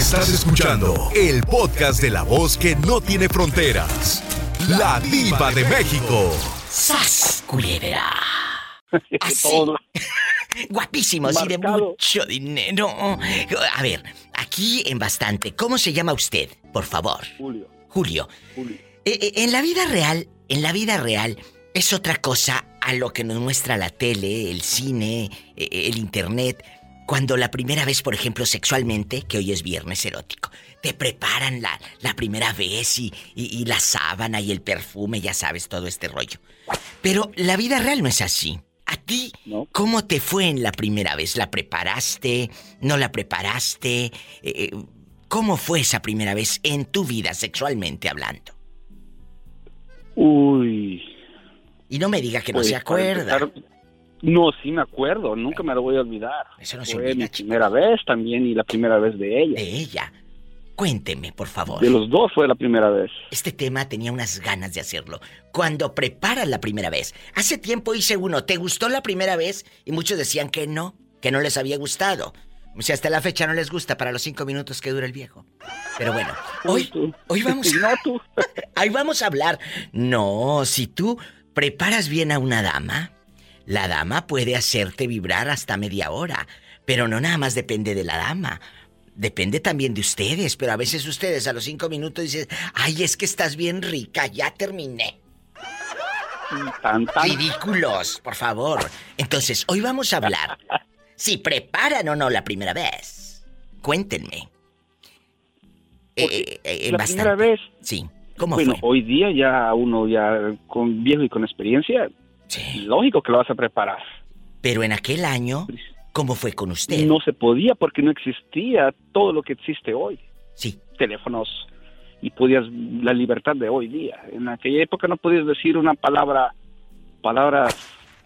Estás escuchando el podcast de la voz que no tiene fronteras. La Diva de México. ¡Sas, culebra! Así. Guapísimos marcado. Y de mucho dinero. A ver, aquí en bastante. ¿Cómo se llama usted, por favor? Julio. En la vida real, es otra cosa a lo que nos muestra la tele, el cine, el internet. Cuando la primera vez, por ejemplo, sexualmente, que hoy es viernes erótico, te preparan la primera vez y la sábana y el perfume, ya sabes, todo este rollo. Pero la vida real no es así. ¿A ti no? ¿Cómo te fue en la primera vez? ¿La preparaste? ¿No la preparaste? ¿Cómo fue esa primera vez en tu vida, sexualmente hablando? Uy. Y no me diga que no se acuerda. No, sí me acuerdo, nunca me lo voy a olvidar. Eso no se olvida, mi chico. Primera vez también y la primera vez de ella. De ella. Cuénteme, por favor. De los dos fue la primera vez. Este tema tenía unas ganas de hacerlo. Cuando preparas la primera vez. Hace tiempo hice uno, ¿te gustó la primera vez? Y muchos decían que no les había gustado. O sea, hasta la fecha no les gusta para los 5 minutos que dura el viejo. Pero bueno, hoy vamos a... No, tú. Ahí vamos a hablar. No, si tú preparas bien a una dama... La dama puede hacerte vibrar hasta media hora, pero no nada más depende de la dama. Depende también de ustedes, pero a veces ustedes a los 5 minutos dicen, ¡ay, es que estás bien rica, ya terminé! Ridículos, por favor. Entonces, hoy vamos a hablar. Si preparan o no la primera vez. Cuéntenme. La bastante. Primera vez. Sí, ¿cómo fue? Bueno, hoy día ya uno ya con viejo y con experiencia... Sí. Lógico que lo vas a preparar. Pero en aquel año, ¿cómo fue con usted? No se podía porque no existía todo lo que existe hoy. Sí. Teléfonos y podías la libertad de hoy día. En aquella época no podías decir una palabra.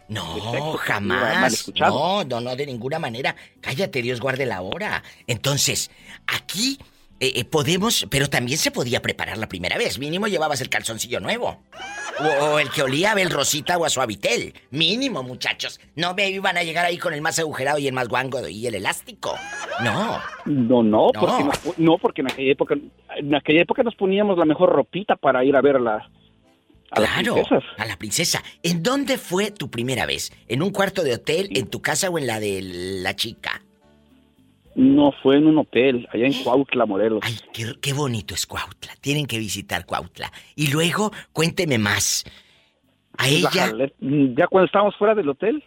No, texto, jamás. No, de ninguna manera. Cállate, Dios guarde la hora. Entonces, aquí podemos, pero también se podía preparar la primera vez. Mínimo llevabas el calzoncillo nuevo. O el que olía a Bel Rosita o a Suavitel. Mínimo, muchachos. No me iban a llegar ahí con el más agujerado y el más guango y el elástico. No. No. Porque en aquella época nos poníamos la mejor ropita para ir a verla. Claro, a la princesa. ¿En dónde fue tu primera vez? ¿En un cuarto de hotel, sí, en tu casa o en la de la chica? No, fue en un hotel, allá en Cuautla, Morelos. Ay, qué bonito es Cuautla. Tienen que visitar Cuautla. Y luego, cuénteme más. A ella... Ya cuando estábamos fuera del hotel,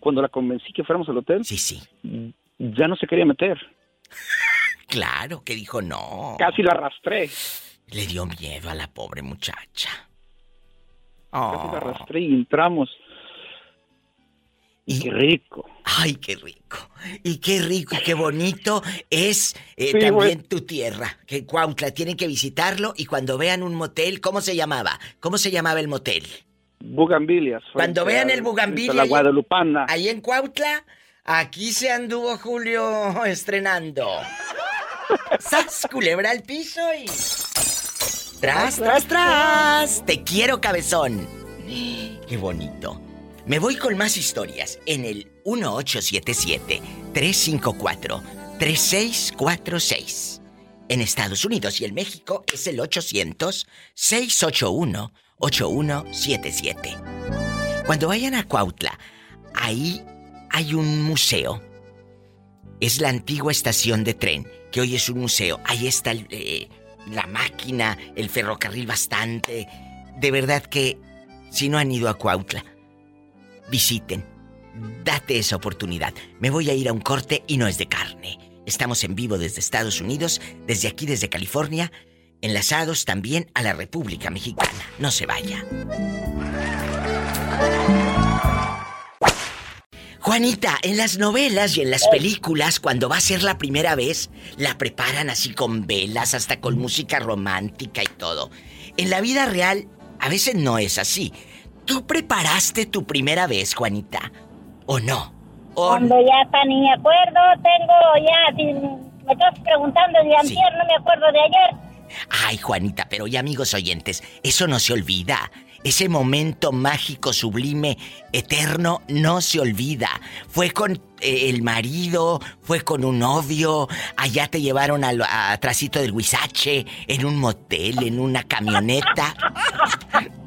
cuando la convencí que fuéramos al hotel... Sí. Ya no se quería meter. Claro, que dijo no. Casi la arrastré. Le dio miedo a la pobre muchacha. Casi la arrastré y entramos... Y qué rico. Ay, qué rico. Y qué rico y qué bonito es también tu tierra. Que Cuautla, tienen que visitarlo. Y cuando vean un motel, ¿cómo se llamaba? ¿Cómo se llamaba el motel? Bugambilia. Cuando vean el Bugambilia. La Guadalupana. Ahí en Cuautla, aquí se anduvo Julio estrenando. ¡Sas, culebra al piso y... ¡Tras, tras, tras! ¡Te quiero, cabezón! ¡Qué bonito! Me voy con más historias en el 1877-354-3646. En Estados Unidos y en México es el 800-681-8177. Cuando vayan a Cuautla, ahí hay un museo. Es la antigua estación de tren, que hoy es un museo. Ahí está la máquina, el ferrocarril bastante. De verdad que si no han ido a Cuautla... Visiten, date esa oportunidad. Me voy a ir a un corte y no es de carne. Estamos en vivo desde Estados Unidos, desde aquí, desde California, enlazados también a la República Mexicana. No se vaya. Juanita, en las novelas y en las películas, cuando va a ser la primera vez, la preparan así con velas, hasta con música romántica y todo. En la vida real, a veces no es así. ¿Tú preparaste tu primera vez, Juanita? ¿O no? Cuando ya está, ni me acuerdo, me estás preguntando de antier, no me acuerdo de ayer. Ay, Juanita, pero ya, amigos oyentes, eso no se olvida. Ese momento mágico, sublime, eterno, no se olvida. Fue con el marido, fue con un novio, allá te llevaron a Trasito del Huizache, en un motel, en una camioneta.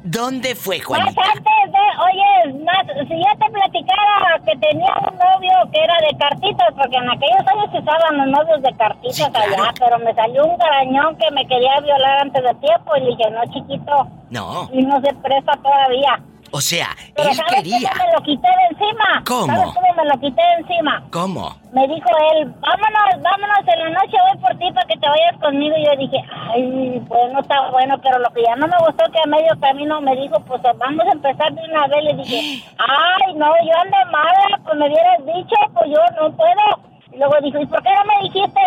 ¿Dónde fue, Juanita? Más antes de, oye, más, si yo te platicara que tenía un novio que era de cartitas, porque en aquellos años se usaban los novios de cartitas, sí, claro, allá, pero me salió un garañón que me quería violar antes de tiempo y le dije, no, chiquito, no, y no se presta todavía. O sea, pero él ¿sabes quería? ¿Cómo me lo quité de encima? ¿Cómo? ¿Sabes cómo me lo quité de encima? ¿Cómo? Me dijo él, vámonos en la noche, voy por ti para que te vayas conmigo. Y yo dije, ay, pues no está bueno, pero lo que ya no me gustó que a medio camino me dijo, pues vamos a empezar de una vez. Le dije, ay, no, yo ando mala, pues me hubieras dicho, pues yo no puedo. Y luego dijo, ¿y por qué no me dijiste?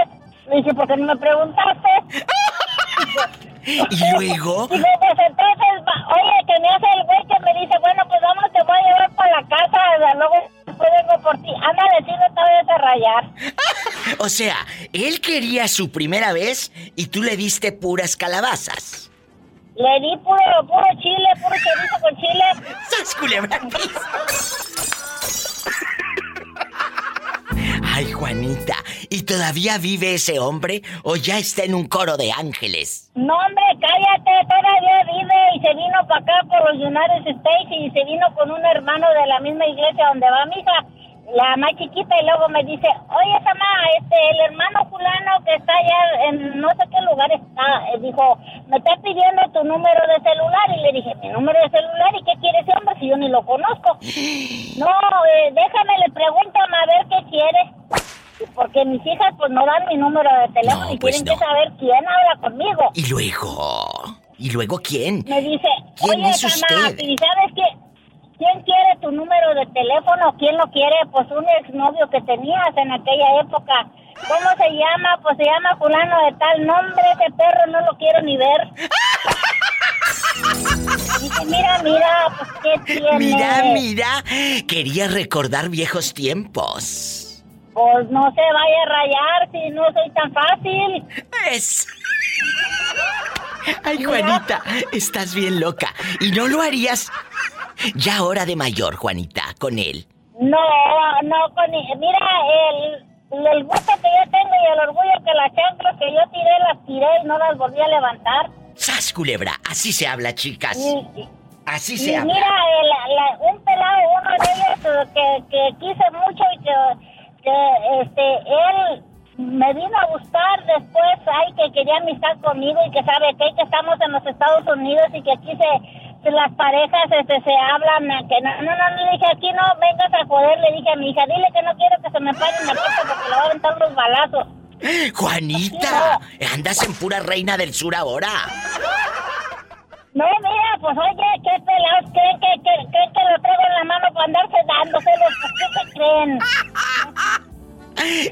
Le dije, ¿por qué no me preguntaste? Y luego... Y desde entonces, oye, que me hace el güey que me dice, bueno, pues vamos, te voy a llevar para la casa, luego vengo por ti. Anda, decido, te voy a rayar. O sea, él quería su primera vez y tú le diste puras calabazas. Le di puro chile, puro chorizo con chile. ¡Sas culebra! Ay, Juanita, ¿y todavía vive ese hombre o ya está en un coro de ángeles? No, hombre, cállate, todavía vive y se vino para acá por los United States y se vino con un hermano de la misma iglesia donde va mi hija, la más chiquita, y luego me dice, oye, mamá, el hermano fulano que está allá en no sé qué lugar está, dijo, me está pidiendo tu número de celular, y le dije, mi número de celular, ¿y qué quiere ese hombre si yo ni lo conozco? No, déjame, le pregunto a ver qué quiere, porque mis hijas pues no dan mi número de teléfono, no, y pues tienen no que saber quién habla conmigo. ¿Y luego? ¿Y luego quién? Me dice, ¿quién oye, es usted? Mamá, ¿y sabes qué? ¿Quién quiere tu número de teléfono? ¿Quién lo quiere? Pues un exnovio que tenías en aquella época. ¿Cómo se llama? Pues se llama fulano de tal nombre. Ese perro no lo quiero ni ver. Dice, mira, pues ¿qué tiene? Mira, quería recordar viejos tiempos. Pues no se vaya a rayar si no soy tan fácil. Es... Ay, Juanita, estás bien loca. ¿Y no lo harías... ya ahora de mayor, Juanita, con él? No, con él. Mira, el gusto que yo tengo y el orgullo que las chanclas que yo tiré, las tiré y no las volví a levantar. ¡Sas, culebra! Así se habla, chicas. Así se habla. Mira, un pelado, uno de ellos que quise mucho y que él... me vino a buscar después, ay, que quería amistad conmigo y que sabe que estamos en los Estados Unidos y que aquí las parejas se hablan, que no, le dije, aquí no vengas a joder, le dije a mi hija, dile que no quiero que se me pare una puerta porque le va a aventar unos balazos. Juanita, andas en pura Reina del Sur ahora. No, mira, pues oye, qué pelados creen que lo traigo en la mano para andarse dándoselos, ¿qué se creen?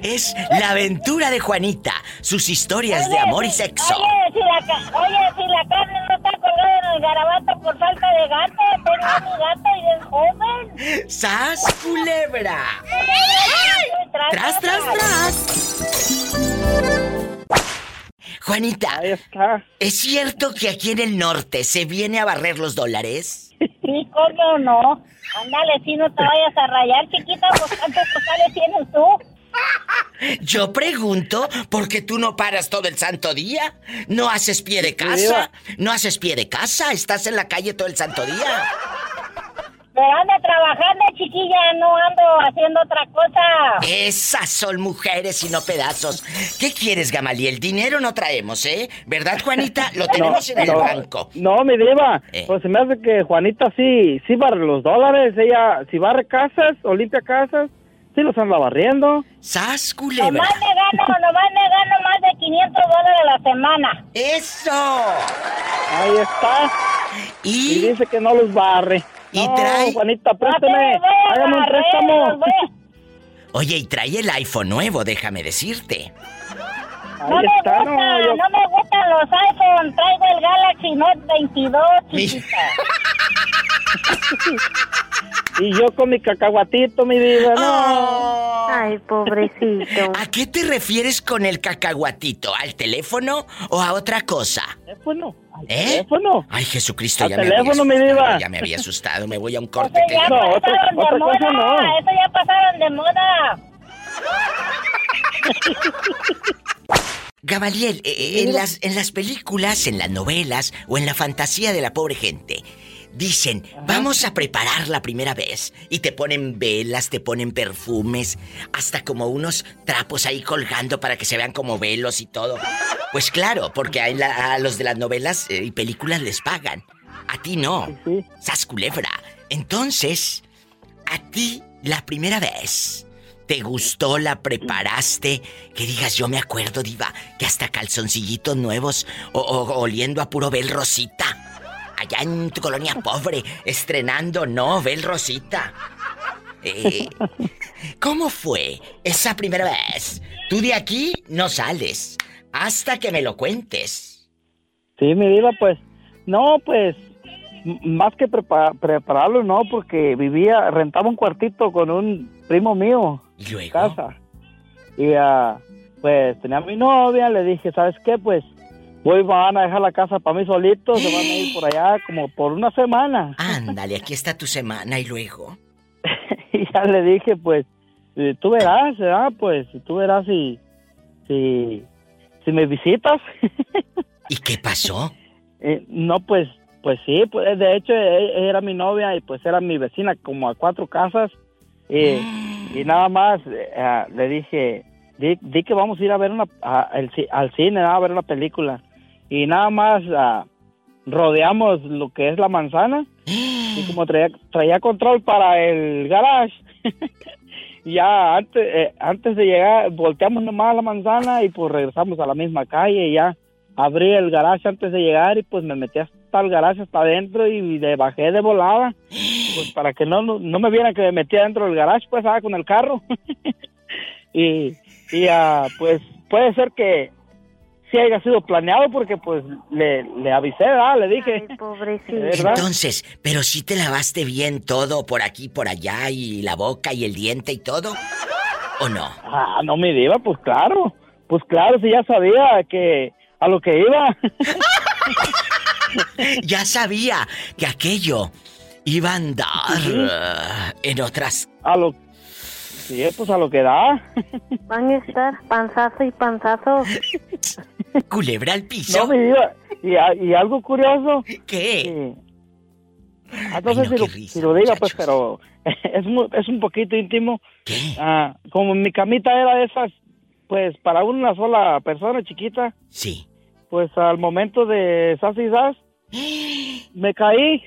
Es la aventura de Juanita, sus historias de amor y sexo. Oye, si la carne no está colgada en el garabato por falta de gato, tengo mi gato y es joven. ¡Sas, culebra! ¡Tras! Juanita, ahí está. ¿Es cierto que aquí en el norte se viene a barrer los dólares? Sí, cómo no. Ándale, si no te vayas a rayar, chiquita, pues ¿cuántos totales tienes tú? Yo pregunto, porque tú no paras todo el santo día, no haces pie de casa, estás en la calle todo el santo día. Pero ando trabajando, chiquilla, no ando haciendo otra cosa. Esas son mujeres y no pedazos. ¿Qué quieres, Gamaliel? Dinero no traemos, ¿eh? ¿Verdad, Juanita? Lo tenemos en el banco. No, mi diva, pues se me hace que Juanita sí barre los dólares, ella sí barre casas o limpia casas. Sí los anda barriendo. ¡Sas, culebra! Nomás me gano más de $500 a la semana. ¡Eso! Ahí está. Y dice que no los barre. Y no, trae... Juanita, préstame. Hágame un préstamo. Oye, y trae el iPhone nuevo, déjame decirte. No me gustan los iPhone. Traigo el Galaxy Note 22, chiquita. Y yo con mi cacahuatito, mi vida, no. Ay, pobrecito. ¿A qué te refieres con el cacahuatito? ¿Al teléfono o a otra cosa? Teléfono. teléfono. Ay, Jesucristo, ya me había asustado. Mi diva. Ya me había asustado, me voy a un corte. Eso ya no, otra cosa no. Eso ya pasaron de moda. Gamaliel, en las películas, en las novelas o en la fantasía de la pobre gente, dicen, vamos a preparar la primera vez. Y te ponen velas, te ponen perfumes, hasta como unos trapos ahí colgando para que se vean como velos y todo. Pues claro, porque a los de las novelas y películas les pagan. A ti no. Sí. Sas culebra. Entonces, a ti la primera vez... ¿Te gustó? ¿La preparaste? Que digas, yo me acuerdo, diva, que hasta calzoncillitos nuevos o oliendo a puro Bel Rosita. Allá en tu colonia pobre, estrenando, no, Bel Rosita. ¿Cómo fue esa primera vez? Tú de aquí no sales hasta que me lo cuentes. Sí, mi diva, pues, no, pues, más que prepararlo, no, porque rentaba un cuartito con un primo mío. ¿Y luego? Casa. Y pues tenía a mi novia, le dije, ¿sabes qué? Pues van a dejar la casa para mí solito, se van a ir por allá como por una semana. Ándale, aquí está tu semana, ¿y luego? Y ya le dije, pues, tú verás, pues, tú verás si me visitas. ¿Y qué pasó? No, pues sí, pues de hecho era mi novia y pues era mi vecina como a 4 casas. Y nada más le dije, di que vamos a ir a ver al cine, a ver una película. Y nada más rodeamos lo que es la manzana. Y como traía control para el garage, ya antes de llegar, volteamos nomás a la manzana y pues regresamos a la misma calle. Y ya abrí el garage antes de llegar y pues me metí hasta el garage, hasta adentro, y le bajé de volada. Pues para que no me vieran que me metía dentro del garage, pues, con el carro. y pues, puede ser que sí haya sido planeado, porque, pues, le avisé, le dije. Ay, pobrecito. ¿Verdad? Entonces, pero sí te lavaste bien todo, por aquí, por allá, y la boca, y el diente, y todo, ¿o no? No, mi diva, pues claro, si ya sabía que a lo que iba. Ya sabía que aquello... iba a andar en otras... Sí, pues a lo que da. Van a estar panzazo y panzazo. Culebra al piso. No, y algo curioso. ¿Qué? Entonces, ay, no, si lo digo, pues, pero es un poquito íntimo. ¿Qué? Como mi camita era de esas, pues, para una sola persona chiquita. Sí. Pues al momento de esas y das, me caí.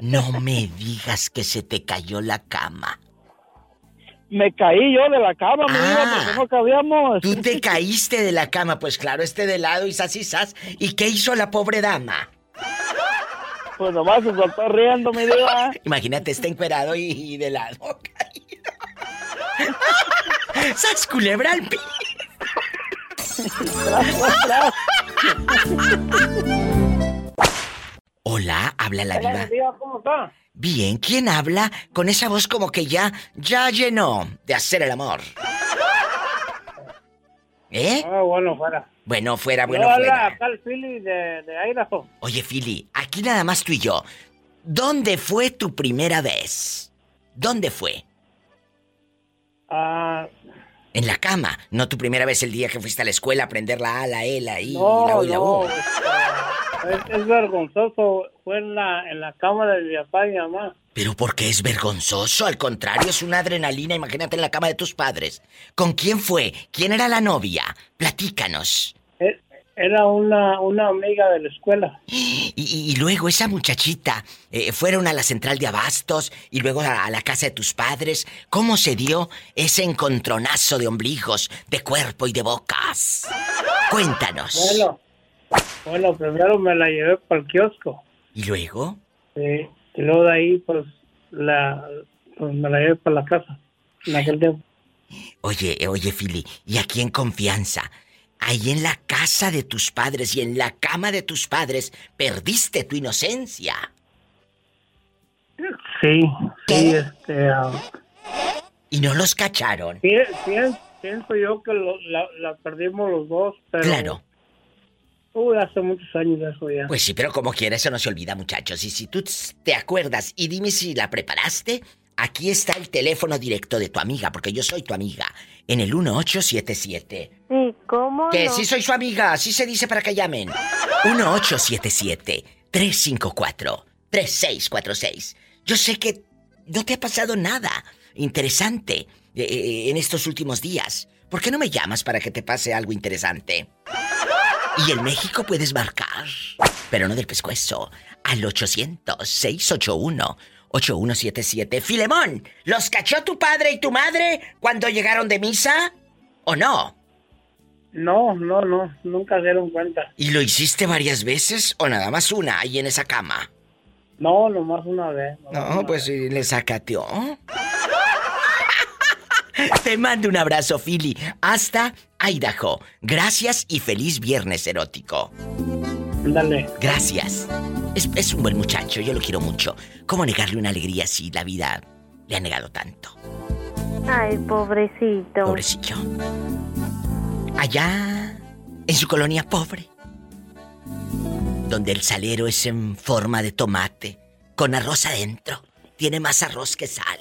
No me digas que se te cayó la cama. Me caí yo de la cama, mi vida, porque no cabíamos. Tú te caíste de la cama, pues claro, de lado, y sas y sas. ¿Y qué hizo la pobre dama? Pues nomás se soltó riendo, mi vida. Imagínate, está encuerado y de lado caído. ¡Sas culebra al piso! Hola, habla la diva. Hola, diva, ¿cómo está? Bien, ¿quién habla? Con esa voz como que ya llenó de hacer el amor. Bueno, fuera. Bueno, fuera, bueno, hola, fuera. Hola, acá el Philly de Idaho. Oye, Philly, aquí nada más tú y yo. ¿Dónde fue tu primera vez? ¿Dónde fue? En la cama, no tu primera vez el día que fuiste a la escuela a aprender la A, la E, la I, no, la O y la U. Es vergonzoso, fue en la cama de mi papá y mi mamá. ¿Pero por qué es vergonzoso? Al contrario, es una adrenalina, imagínate en la cama de tus padres. ¿Con quién fue? ¿Quién era la novia? Platícanos. Era una amiga de la escuela. Y luego esa muchachita, fueron a la Central de Abastos y luego a la casa de tus padres. ¿Cómo se dio ese encontronazo de ombligos, de cuerpo y de bocas? Cuéntanos. Bueno, primero me la llevé para el kiosco. ¿Y luego? Sí, y luego de ahí, pues, me la llevé para la casa en aquel tiempo. Oye, Fili, y aquí en confianza... Ahí en la casa de tus padres y en la cama de tus padres, perdiste tu inocencia. Sí, ¿Y no los cacharon? Sí, pienso yo que la perdimos los dos, pero... Claro. Hace muchos años eso ya. Pues sí, pero como quiera, eso no se olvida, muchachos. Y si tú te acuerdas y dime si la preparaste, aquí está el teléfono directo de tu amiga, porque yo soy tu amiga, en el 1877. Sí, ¿cómo que no? Sí soy su amiga, así se dice para que llamen. 1877-354-3646. Yo sé que no te ha pasado nada interesante en estos últimos días. ¿Por qué no me llamas para que te pase algo interesante? Y en México puedes marcar, pero no del pescuezo, al 800-681-8177. Filemón, ¿los cachó tu padre y tu madre cuando llegaron de misa o no? No, nunca se dieron cuenta. ¿Y lo hiciste varias veces o nada más una ahí en esa cama? No, nomás una vez. No, pues sí, le sacateó. Te mando un abrazo, Fili, hasta Idaho. Gracias y feliz viernes erótico. Dale. Gracias. Es un buen muchacho, yo lo quiero mucho. ¿Cómo negarle una alegría si la vida le ha negado tanto? Ay, pobrecito. Pobrecillo. Allá, en su colonia pobre, donde el salero es en forma de tomate, con arroz adentro. Tiene más arroz que sal.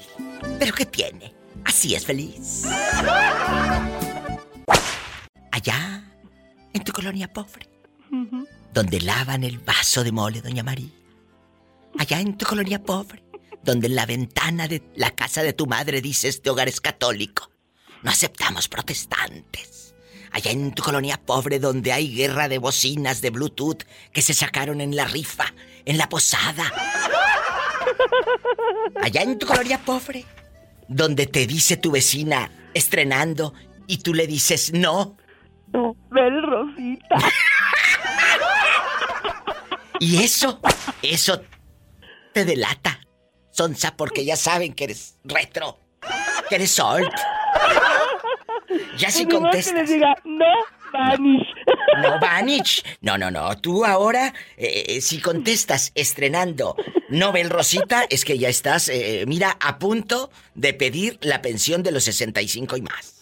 ¿Pero qué tiene? Así es feliz. Allá, en tu colonia pobre, donde lavan el vaso de mole, doña María. Allá en tu colonia pobre, donde en la ventana de la casa de tu madre dice: este hogar es católico, no aceptamos protestantes. Allá en tu colonia pobre, donde hay guerra de bocinas de Bluetooth que se sacaron en la rifa, en la posada. Allá en tu colonia pobre, donde te dice tu vecina estrenando y tú le dices no. No, Bel Rosita. Y eso te delata, sonsa, porque ya saben que eres retro, que eres old. Ya si contestas. Que les diga, no, Vanish. No, Vanish. No. Tú ahora, si contestas estrenando no, Bel Rosita, es que ya estás, mira, a punto de pedir la pensión de los 65 y más.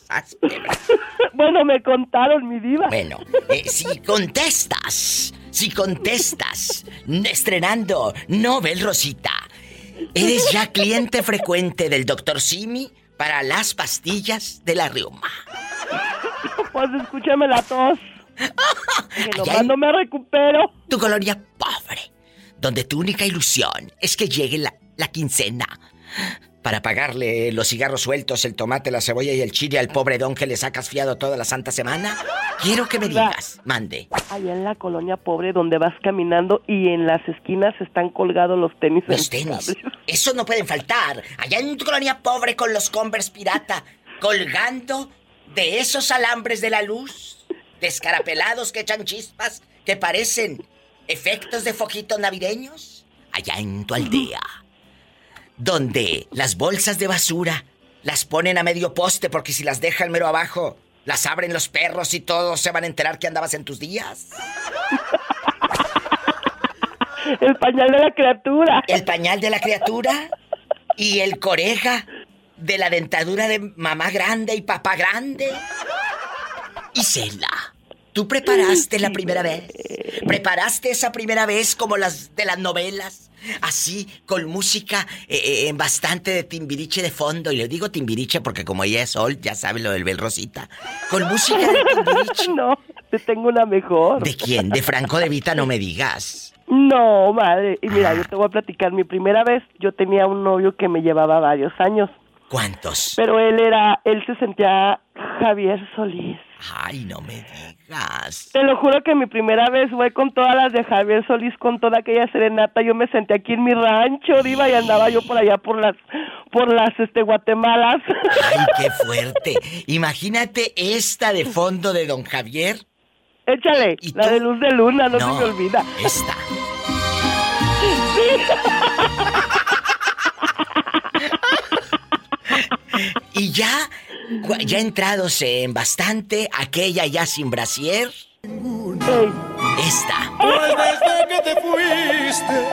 Bueno, me contaron, mi diva. Bueno, si contestas, estrenando no, Bel Rosita, eres ya cliente frecuente del Doctor Simi para las pastillas de la reuma. Pues escúchame la tos. Que nomás no me recupero. Tu colonia pobre, donde tu única ilusión es que llegue la quincena para pagarle los cigarros sueltos, el tomate, la cebolla y el chile al pobre don que le sacas fiado toda la santa semana. Quiero que me digas, mande. Allá en la colonia pobre donde vas caminando y en las esquinas están colgados los tenis. Los tenis. Eso no pueden faltar. Allá en tu colonia pobre con los Converse pirata, colgando de esos alambres de la luz, descarapelados que echan chispas, que parecen efectos de foquitos navideños. Allá en tu aldea, donde las bolsas de basura las ponen a medio poste porque si las dejan mero abajo, las abren los perros y todos se van a enterar que andabas en tus días. El pañal de la criatura. El pañal de la criatura y el coreja de la dentadura de mamá grande y papá grande. Y Cela, tú preparaste la primera vez. Preparaste esa primera vez como las de las novelas. Así, con música en bastante de Timbiriche de fondo. Y le digo Timbiriche porque como ella es old, ya sabe lo del Bel Rosita. Con música de Timbiriche. No, te tengo una mejor. ¿De quién? De Franco de Vita, no me digas. No, madre. Y mira, yo te voy a platicar. Mi primera vez, yo tenía un novio que me llevaba varios años. ¿Cuántos? Pero él se sentía Javier Solís. Ay, no me digas. Te lo juro que mi primera vez fue con todas las de Javier Solís, con toda aquella serenata. Yo me senté aquí en mi rancho, diva, y andaba yo por allá por las Guatemalas. Ay, qué fuerte. Imagínate esta de fondo de don Javier. Échale, ¿y la tú? De Luz de Luna, no se me olvida. Esta. Y ya entrados en bastante, aquella ya sin brasier. Hey. Esta. Pues desde que te fuiste,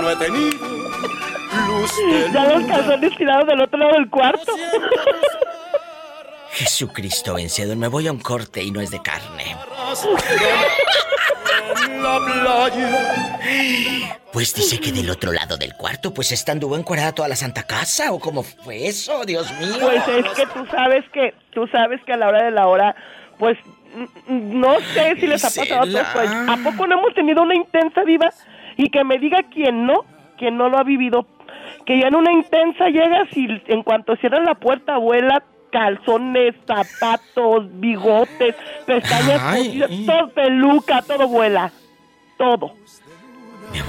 no he tenido luz de ya luna. Los calzones tirados del otro lado del cuarto. Jesucristo vencedor, me voy a un corte y no es de carne. Pues dice que del otro lado del cuarto, pues anduvo encuerada toda la Santa Casa, ¿o cómo fue eso? Dios mío. Pues es que tú sabes que a la hora de la hora, pues no sé si les ha pasado a todos, pues, ¿a poco no hemos tenido una intensa diva? Y que me diga quien no lo ha vivido, que ya en una intensa llegas y en cuanto cierran la puerta, abuela, calzones, zapatos, bigotes, pestañas, todo, peluca, todo vuela, todo.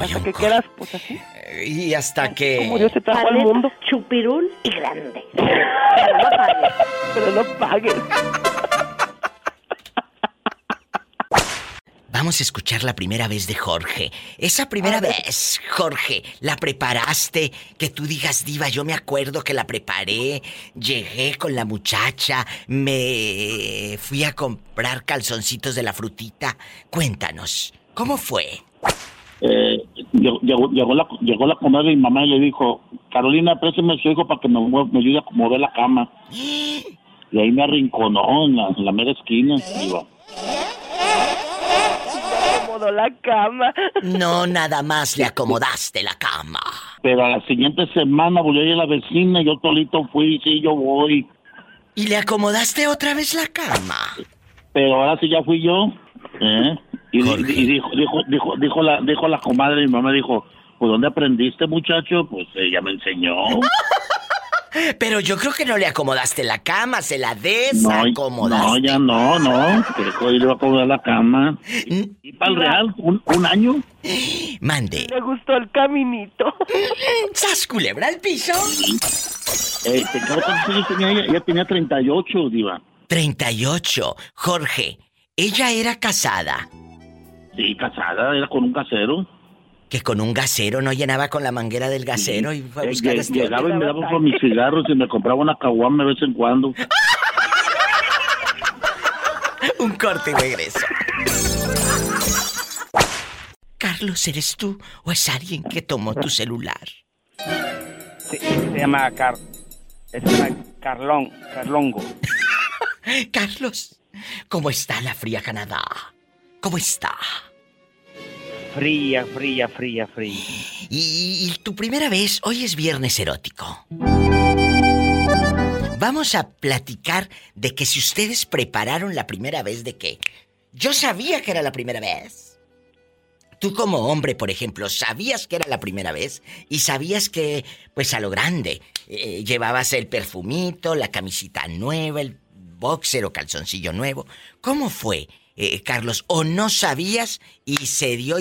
Hasta que quedas pues así. Y hasta que... Como Dios te trajo al mundo. Chupirul y grande. Pero no pagues. Vamos a escuchar la primera vez de Jorge. Esa primera vez, Jorge, ¿la preparaste? Que tú digas, diva, yo me acuerdo que la preparé. Llegué con la muchacha, me fui a comprar calzoncitos de la frutita. Cuéntanos, ¿cómo fue? Llegó la comadre de mi mamá y le dijo, Carolina, préstame a su hijo para que me ayude a acomodar la cama. Y ahí me arrinconó en la mera esquina. Diva. La cama. No, nada más le acomodaste la cama. Pero a la siguiente semana volví a ir a la vecina y yo solito fui y sí, yo voy. ¿Y le acomodaste otra vez la cama? Pero ahora sí ya fui yo. Y dijo la comadre, mi mamá dijo, pues ¿dónde aprendiste, muchacho? Pues ella me enseñó. Pero yo creo que no le acomodaste la cama, se la desacomodaste. No, ya no. Creo que le iba a acomodar la cama. ¿Y para el real? ¿Un año? Mande. Le gustó el caminito. ¿Sas culebra el piso? Ella tenía 38, diva. 38. Jorge, ella era casada. Sí, casada, era con un casero. Que con un gasero no llenaba con la manguera del gasero y fue a buscar llegaba y me daba por mis cigarros y me compraba una caguama de vez en cuando. Un corte y regreso. Carlos, ¿eres tú o es alguien que tomó tu celular? Sí, se llama Carlongo. Carlos, ¿cómo está la fría Canadá? ¿Cómo está? Fría. Y tu primera vez, hoy es viernes erótico. Vamos a platicar de que si ustedes prepararon la primera vez de qué. Yo sabía que era la primera vez. Tú como hombre, por ejemplo, sabías que era la primera vez y sabías que, pues a lo grande, llevabas el perfumito, la camisita nueva, el boxer o calzoncillo nuevo. ¿Cómo fue? Carlos, o no sabías y se dio,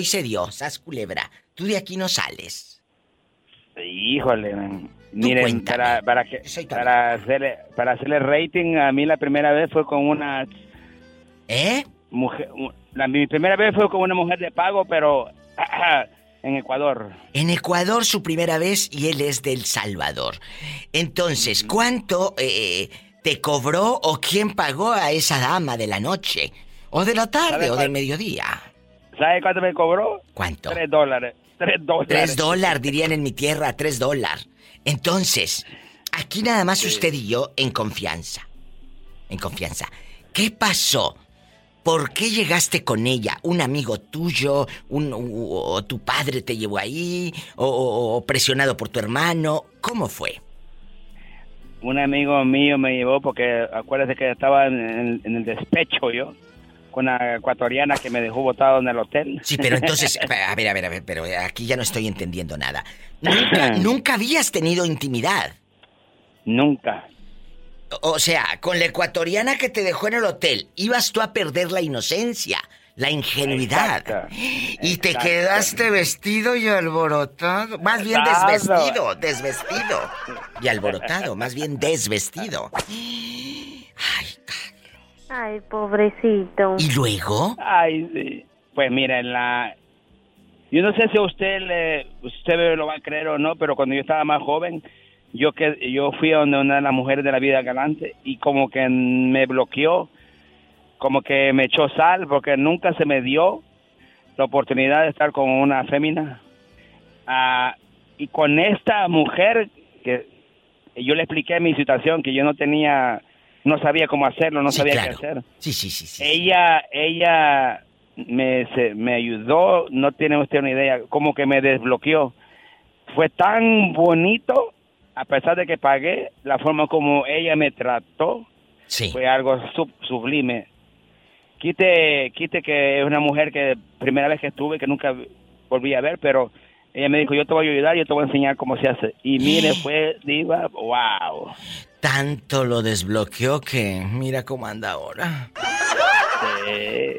sas culebra. Tú de aquí no sales. Híjole, man. Miren, para hacerle rating, a mí la primera vez fue con una... mujer. Mi primera vez fue con una mujer de pago, pero en Ecuador. En Ecuador su primera vez y él es del Salvador. Entonces, ¿cuánto te cobró o quién pagó a esa dama de la noche? O de la tarde o del mediodía. ¿Sabes cuánto me cobró? ¿Cuánto? $3. $3 dirían en mi tierra, $3. Entonces, aquí nada más usted y yo en confianza. En confianza. ¿Qué pasó? ¿Por qué llegaste con ella? ¿Un amigo tuyo? ¿O tu padre te llevó ahí? ¿O presionado por tu hermano? ¿Cómo fue? Un amigo mío me llevó porque acuérdate que estaba en el despecho yo. Con una ecuatoriana que me dejó botado en el hotel. Sí, pero entonces, a ver, pero aquí ya no estoy entendiendo nada. ¿Nunca habías tenido intimidad? Nunca. O sea, con la ecuatoriana que te dejó en el hotel, ibas tú a perder la inocencia, la ingenuidad. Exacto. Y te quedaste vestido y alborotado. Más bien desvestido. Y alborotado, más bien desvestido. Ay, ay, pobrecito. ¿Y luego? Ay, sí. Pues mira, yo no sé si usted lo va a creer o no, pero cuando yo estaba más joven, yo fui a donde una de las mujeres de la vida galante y como que me bloqueó, como que me echó sal porque nunca se me dio la oportunidad de estar con una fémina. Y con esta mujer que yo le expliqué mi situación, que yo no tenía no sabía cómo hacerlo, no sabía qué hacer. Sí. Ella me ayudó, no tiene usted una idea, como que me desbloqueó. Fue tan bonito, a pesar de que pagué, la forma como ella me trató, sí, fue algo sublime. Quite que es una mujer que primera vez que estuve, que nunca volví a ver, pero ella me dijo, yo te voy a ayudar, yo te voy a enseñar cómo se hace. Y mire, fue diva, wow. Tanto lo desbloqueó que mira cómo anda ahora.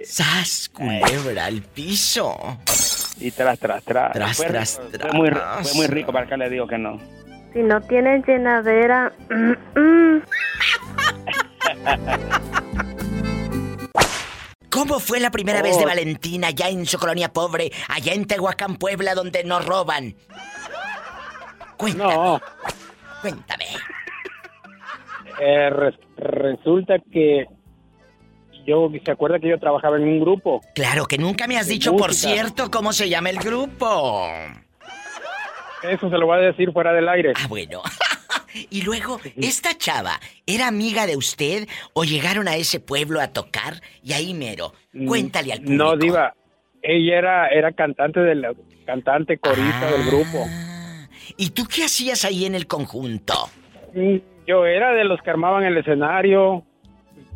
¡Sas, culebra, al piso! Y tras. Fue muy rico, para acá le digo que no. Si no tienes llenadera... ¿Cómo fue la primera vez de Valentina allá en su colonia pobre, allá en Tehuacán, Puebla, donde no roban? Cuéntame. Resulta que... ¿se acuerda que yo trabajaba en un grupo? Claro, que nunca me has dicho, música, por cierto, cómo se llama el grupo. Eso se lo voy a decir fuera del aire. Ah, bueno. Y luego, ¿esta chava era amiga de usted o llegaron a ese pueblo a tocar? Y ahí mero, cuéntale al público. No, diva, ella era cantante corista del grupo. ¿Y tú qué hacías ahí en el conjunto? Yo era de los que armaban el escenario...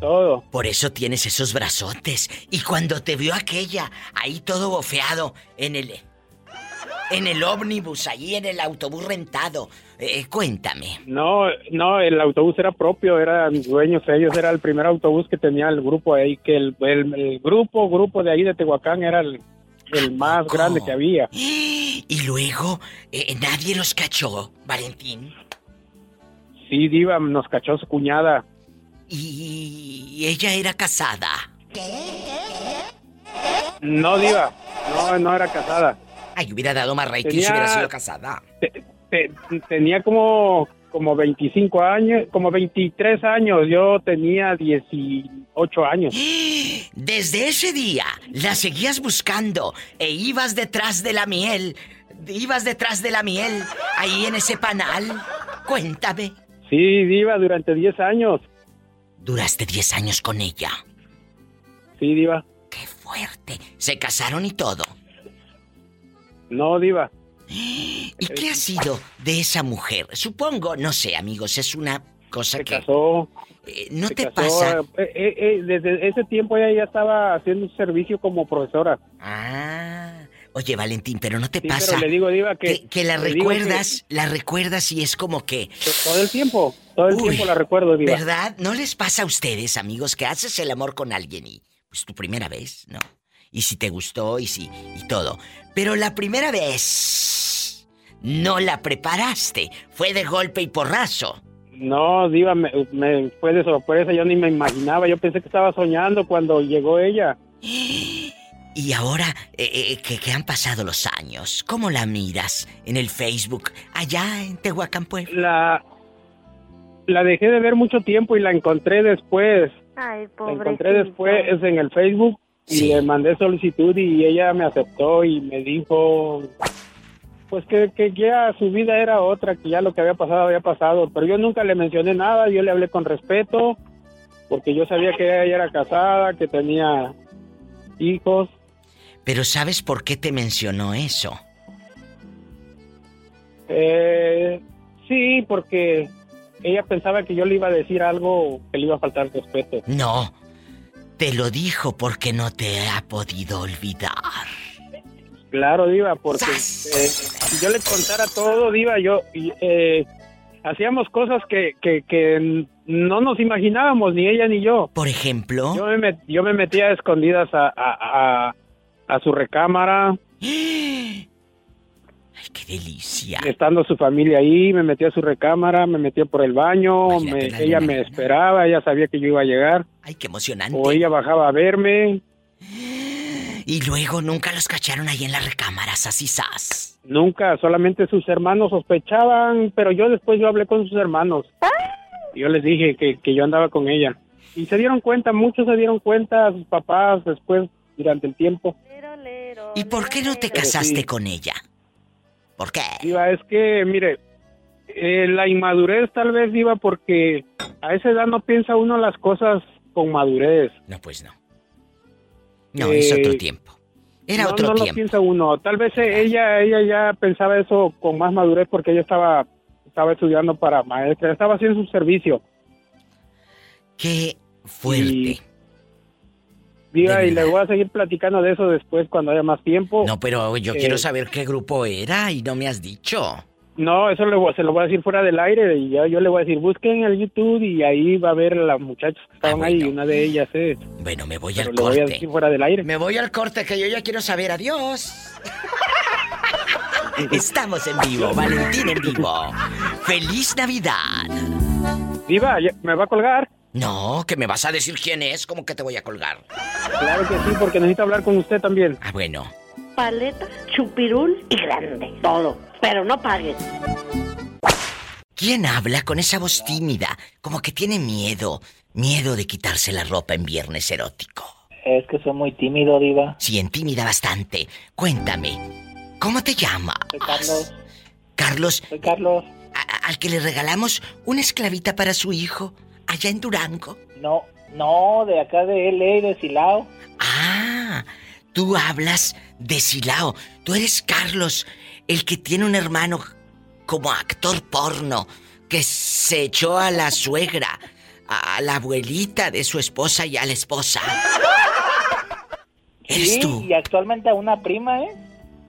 todo. Por eso tienes esos brazotes. Y cuando te vio aquella, ahí todo bofeado, en el ómnibus, ahí en el autobús rentado, cuéntame. No, el autobús era propio, eran mis dueños, ellos, era el primer autobús que tenía el grupo ahí, que el grupo de ahí de Tehuacán era el más grande que había. Y luego, nadie los cachó, Valentín. Sí, diva, nos cachó su cuñada. ¿Y ella era casada? No, diva. No era casada. Ay, hubiera dado más rating si hubiera sido casada. Tenía como 25 años, como 23 años. Yo tenía 18 años. Desde ese día, la seguías buscando e ibas detrás de la miel. Ahí en ese panal. Cuéntame. Sí, diva, durante 10 años. ¿Duraste 10 años con ella? Sí, diva. ¡Qué fuerte! ¿Se casaron y todo? No, diva. ¿Y qué ha sido de esa mujer? Supongo, no sé, amigos, es una cosa que... Se casó. Desde ese tiempo ella ya estaba haciendo un servicio como profesora. Ah. Oye, Valentín, pero no te pasa... Pero le digo, diva, que la recuerdas y es como que... Todo el tiempo la recuerdo, diva. ¿Verdad? ¿No les pasa a ustedes, amigos, que haces el amor con alguien y... pues tu primera vez, ¿no? Y si te gustó y si... y todo. Pero la primera vez... no la preparaste. Fue de golpe y porrazo. No, diva, me fue de sorpresa. Yo ni me imaginaba. Yo pensé que estaba soñando cuando llegó ella. Y ahora que han pasado los años, ¿cómo la miras en el Facebook allá en Tehuacán, Puebla? La dejé de ver mucho tiempo y la encontré después. Ay, pobrecita. La encontré después en el Facebook y sí, le mandé solicitud y ella me aceptó y me dijo pues que ya su vida era otra, que ya lo que había pasado, pero yo nunca le mencioné nada, yo le hablé con respeto porque yo sabía que ella era casada, que tenía hijos. Pero ¿sabes por qué te mencionó eso? Sí, porque ella pensaba que yo le iba a decir algo que le iba a faltar respeto. No, te lo dijo porque no te ha podido olvidar. Claro, diva, porque si yo le contara todo, diva, yo hacíamos cosas que no nos imaginábamos, ni ella ni yo. Por ejemplo, yo me metía a escondidas a su recámara. ¡Ay, qué delicia! Estando su familia ahí, me metía a su recámara, me metía por el baño, ella me esperaba, ella sabía que yo iba a llegar. ¡Ay, qué emocionante! O ella bajaba a verme. Y luego nunca los cacharon ahí en las recámaras, así sas. Nunca, solamente sus hermanos sospechaban, pero yo hablé con sus hermanos. Yo les dije que yo andaba con ella. Y se dieron cuenta, muchos se dieron cuenta, sus papás después, durante el tiempo. ¿Y por qué no te casaste con ella? ¿Por qué? Diva, es que, mire, La inmadurez tal vez iba porque a esa edad no piensa uno las cosas con madurez. No, pues no. No, es otro tiempo. Era otro tiempo. No lo piensa uno. Tal vez ella ya pensaba eso con más madurez porque ella estaba estudiando para maestra. Estaba haciendo su servicio. Qué fuerte. Y le voy a seguir platicando de eso después cuando haya más tiempo. No, pero yo quiero saber qué grupo era y no me has dicho. No, eso se lo voy a decir fuera del aire. Y yo le voy a decir, busquen el YouTube y ahí va a ver las muchachas que estaban ahí. Una de ellas es... Bueno, me voy al corte. Voy a decir fuera del aire. Me voy al corte, que yo ya quiero saber. Adiós. Estamos en vivo, Valentín en vivo. ¡Feliz Navidad! Diva, ¿me va a colgar? No, que me vas a decir quién es, ¿cómo que te voy a colgar? Claro que sí, porque necesito hablar con usted también. Ah, bueno. Paleta, chupirul y grande. Todo. Pero no pagues. ¿Quién habla con esa voz tímida? Como que tiene miedo. Miedo de quitarse la ropa en viernes erótico. Es que soy muy tímido, Diva. Sí, en tímida bastante. Cuéntame, ¿cómo te llamas? Soy Carlos. ¿Carlos? Soy Carlos. ¿Al que le regalamos una esclavita para su hijo? ¿Allá en Durango? No, de acá de LA, de Silao. Ah, tú hablas de Silao. Tú eres Carlos, el que tiene un hermano como actor porno, que se echó a la suegra, a la abuelita de su esposa y a la esposa. Sí, ¿eres tú? Y actualmente a una prima, ¿eh?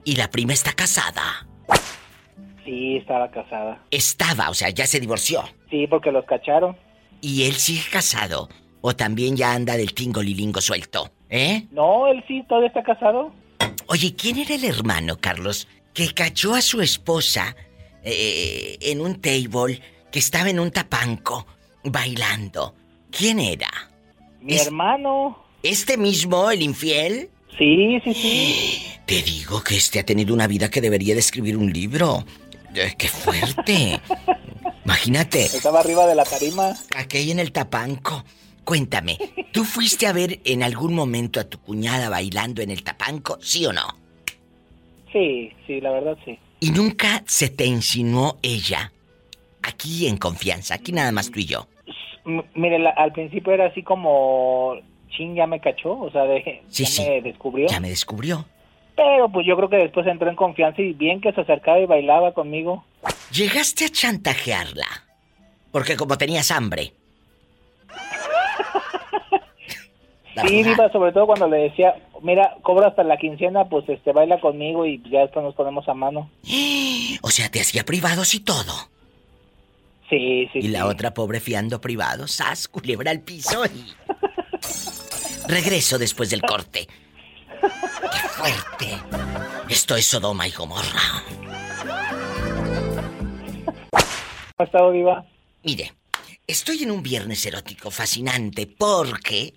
¿Y la prima está casada? Sí, estaba casada. Estaba, o sea, ya se divorció. Sí, porque los cacharon. ¿Y él sigue casado? ¿O también ya anda del tingolilingo suelto? ¿Eh? No, él sí, todavía está casado. Oye, ¿quién era el hermano, Carlos, que cachó a su esposa en un table, que estaba en un tapanco, bailando? ¿Quién era? Mi hermano. ¿Este mismo, el infiel? Sí. Te digo que este ha tenido una vida que debería de escribir un libro. ¡Qué fuerte! Imagínate. Estaba arriba de la tarima. Aquí en el tapanco. Cuéntame, ¿tú fuiste a ver en algún momento a tu cuñada bailando en el tapanco, sí o no? Sí, la verdad sí. ¿Y nunca se te insinuó ella? Aquí en confianza, aquí nada más tú y yo. Mire, al principio era así como... Chin, ya me cachó, o sea, me descubrió. Ya me descubrió. Pero pues yo creo que después entró en confianza y bien que se acercaba y bailaba conmigo. ¿Llegaste a chantajearla? Porque como tenías hambre. Sí, Diva, sobre todo cuando le decía, mira, cobro hasta la quincena, pues baila conmigo y ya después nos ponemos a mano. O sea, te hacía privados y todo. Sí. Y la otra pobre fiando privados, ¡sas! Culebra al piso y... Regreso después del corte. ¡Qué fuerte! Esto es Sodoma y Gomorra. ¿Cómo está, Oliva? Mire, estoy en un viernes erótico fascinante porque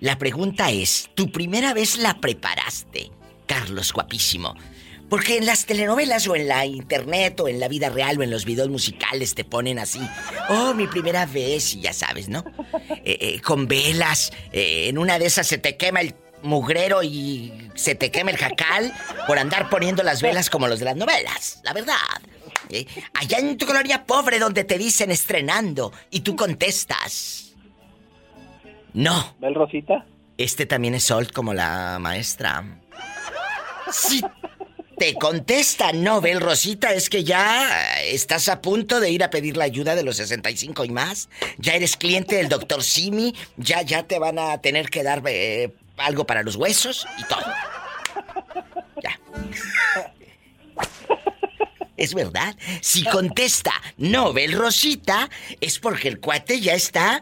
la pregunta es, ¿tu primera vez la preparaste, Carlos guapísimo? Porque en las telenovelas o en la internet o en la vida real o en los videos musicales te ponen así. Oh, mi primera vez, y ya sabes, ¿no? Con velas, en una de esas se te quema el mugrero y se te quema el jacal por andar poniendo las velas como los de las novelas, la verdad. Allá en tu colonia pobre donde te dicen estrenando y tú contestas. No. ¿Bel Rosita? Este también es old como la maestra. Sí. Te contesta, no, Bel Rosita, es que ya estás a punto de ir a pedir la ayuda de los 65 y más. Ya eres cliente del Doctor Simi, ya te van a tener que dar algo para los huesos y todo. Ya. Es verdad. Si contesta, no, Bel Rosita, es porque el cuate ya está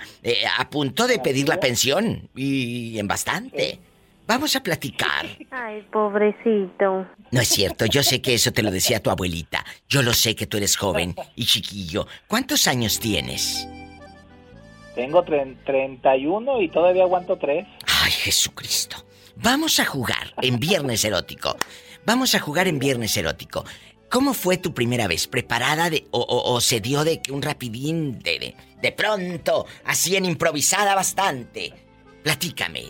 a punto de pedir la pensión. Y en bastante. Vamos a platicar. Ay, pobrecito. No es cierto, yo sé que eso te lo decía tu abuelita. Yo lo sé que tú eres joven y chiquillo. ¿Cuántos años tienes? Tengo 31 y todavía aguanto 3. Ay, Jesucristo. Vamos a jugar en Viernes Erótico. ¿Cómo fue tu primera vez? ¿Preparada o se dio de que un rapidín de pronto, así en improvisada bastante? Platícame.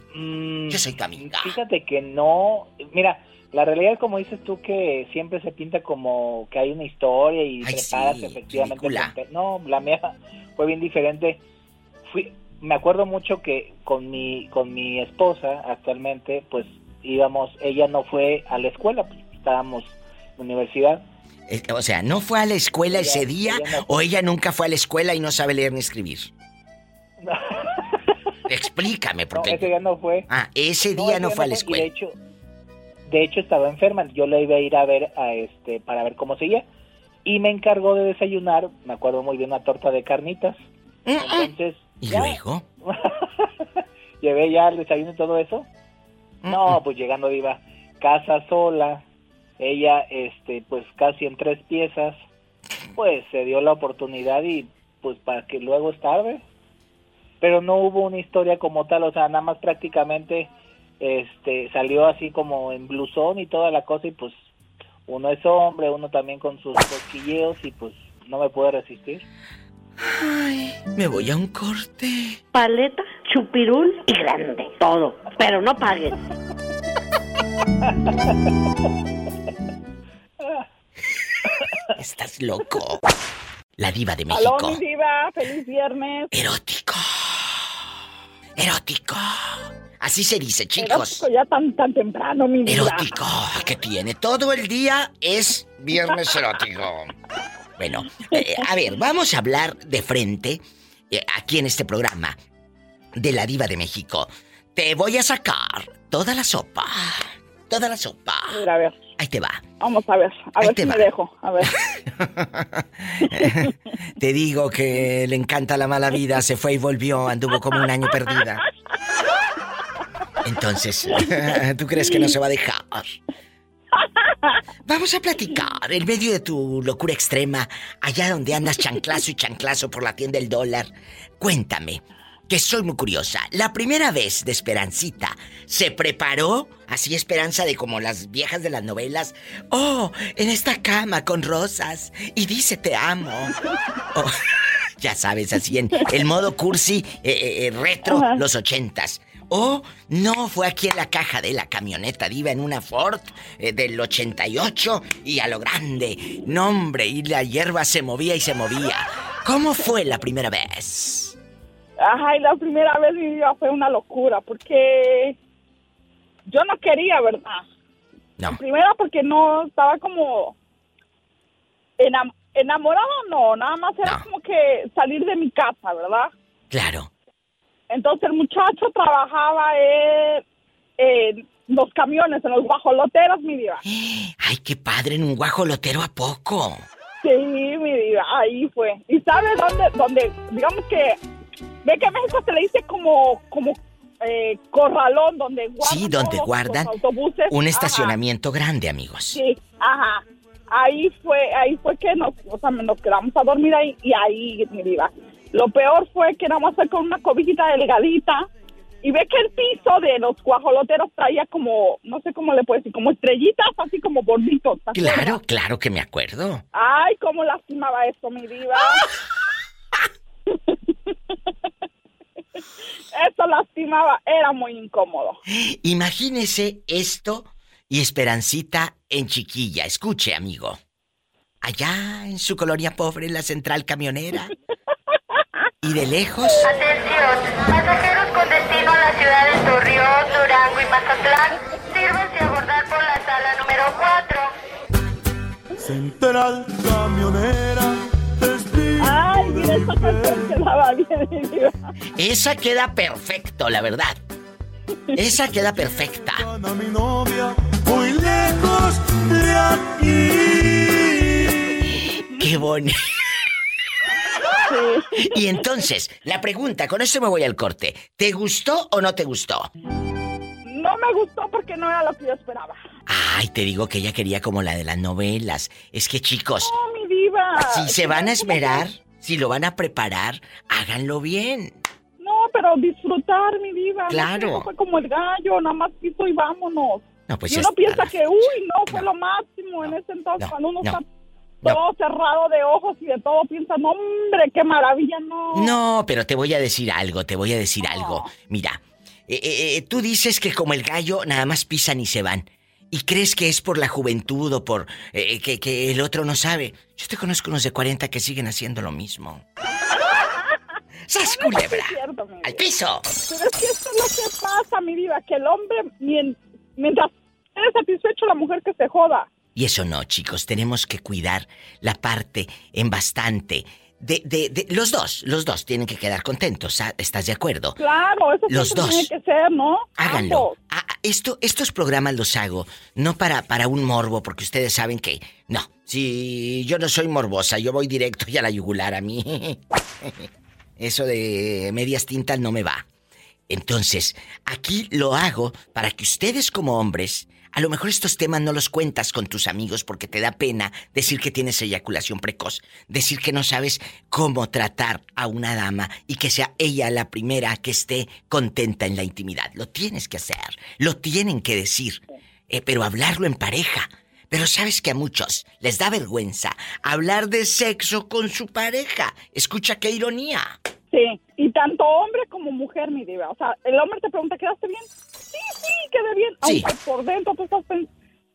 Yo soy tu amiga. Fíjate que no... Mira, La realidad, como dices tú, que siempre se pinta como que hay una historia y preparas, sí, efectivamente. No, la mía fue bien diferente. Me acuerdo mucho que con mi esposa actualmente, pues íbamos, ella no fue a la escuela, pues, estábamos en la universidad. O sea, ¿no fue a la escuela ella, ese día ella no, o ella nunca fue a la escuela y no sabe leer ni escribir? No. Explícame, porque... No, ese día no fue. Ah, ese día no fue a la escuela. De hecho, estaba enferma. Yo la iba a ir a ver para ver cómo seguía. Y me encargó de desayunar, me acuerdo muy bien, una torta de carnitas. Entonces... ¿Y ya luego? Llevé ya el desayuno y todo eso. No, pues llegando iba casa sola. Ella, pues casi en tres piezas. Pues se dio la oportunidad y pues para que luego es tarde. Pero no hubo una historia como tal, o sea, nada más prácticamente... salió así como en blusón y toda la cosa, y pues uno es hombre, uno también con sus cosquilleos, y pues no me puedo resistir. Ay, me voy a un corte. Paleta, chupirul y grande, todo, pero no pagues. Estás loco. La diva de México. Hola, mi diva, feliz viernes. Erótico. Erótico. Así se dice, chicos. Erótico ya tan temprano, mi vida. Erótico, que tiene todo el día es viernes erótico. Bueno, a ver, vamos a hablar de frente aquí en este programa de la Diva de México. Te voy a sacar toda la sopa. Toda la sopa. Mira, a ver. Ahí te va. Vamos a ver. A ver si me dejo. A ver. Te digo que le encanta la mala vida. Se fue y volvió. Anduvo como un año perdida. Entonces, ¿tú crees que no se va a dejar? Vamos a platicar en medio de tu locura extrema, allá donde andas chanclazo y chanclazo por la tienda del dólar. Cuéntame, que soy muy curiosa. La primera vez de Esperancita, ¿se preparó? Así Esperanza de como las viejas de las novelas. Oh, en esta cama con rosas y dice te amo. Oh, ya sabes, así en el modo cursi, retro, ajá, los 80s. Oh, no, fue aquí en la caja de la camioneta, diva, en una Ford del 88 y a lo grande. No, hombre, y la hierba se movía y se movía. ¿Cómo fue la primera vez? Ay, la primera vez, mi vida, fue una locura, porque yo no quería, ¿verdad? No. Primero porque no estaba como enamorado, no, nada más era no, como que salir de mi casa, ¿verdad? Claro. Entonces el muchacho trabajaba en los camiones, en los guajoloteros, mi diva. ¡Ay, qué padre! ¿En un guajolotero a poco? Sí, mi diva, ahí fue. ¿Y sabes dónde digamos que... Ve que en México se le dice como corralón, donde guardan... Sí, donde guardan los autobuses. Un estacionamiento, ajá, grande, amigos. Sí, ajá. Ahí fue que nos quedamos a dormir ahí, y ahí, mi diva... Lo peor fue que nada más fue con una cobijita delgadita y ve que el piso de los guajoloteros traía como, no sé cómo le puedo decir, como estrellitas, así como borditos. Claro, claro que me acuerdo. Ay, cómo lastimaba eso, mi diva. Eso lastimaba, era muy incómodo. Imagínese esto y Esperancita en chiquilla. Escuche, amigo. Allá en su colonia pobre, en la central camionera... Y de lejos... Atención, pasajeros con destino a la ciudad de Torreón, Durango y Mazatlán, sírvanse a abordar por la sala número 4. Central camionera, testigo. Ay, mira, esa canción quedaba bien. Esa queda perfecto, la verdad. Esa queda perfecta. A mi novia, muy lejos de aquí. Qué bonito. Y entonces, la pregunta, con esto me voy al corte. ¿Te gustó o no te gustó? No me gustó porque no era lo que yo esperaba. Ay, te digo que ella quería como la de las novelas. Es que, chicos... ¡Oh, mi diva! Si se van a esmerar, si lo van a preparar, háganlo bien. No, pero disfrutar, mi diva. Claro. No fue como el gallo, nada más piso y vámonos. No, pues y uno piensa que, fue lo máximo en ese entonces, cuando uno está... No. Todo cerrado de ojos y de todo piensa, no, hombre, qué maravilla, no. No, pero te voy a decir algo, Mira, tú dices que como el gallo nada más pisan y se van. ¿Y crees que es por la juventud o por que el otro no sabe? Yo te conozco unos de 40 que siguen haciendo lo mismo. ¡Sas culebra! Cierto, ¡al piso! Pero es que eso es lo que pasa, mi vida, que el hombre, mientras eres satisfecho, la mujer que se joda. Y eso no, chicos, tenemos que cuidar la parte en bastante. Los dos tienen que quedar contentos, ¿estás de acuerdo? Claro, eso los dos tiene que ser, ¿no? Háganlo. Estos programas los hago no para un morbo, porque ustedes saben que no. Si yo no soy morbosa, yo voy directo y a la yugular a mí. Eso de medias tintas no me va. Entonces, aquí lo hago para que ustedes como hombres, a lo mejor estos temas no los cuentas con tus amigos porque te da pena decir que tienes eyaculación precoz, decir que no sabes cómo tratar a una dama y que sea ella la primera que esté contenta en la intimidad. Lo tienes que hacer, lo tienen que decir, pero hablarlo en pareja. Pero sabes que a muchos les da vergüenza hablar de sexo con su pareja. Escucha qué ironía. Sí, y tanto hombre como mujer, mi diva. O sea, el hombre te pregunta, ¿quedaste bien? Sí, sí, quedé bien. Sí. Aunque por dentro tú estás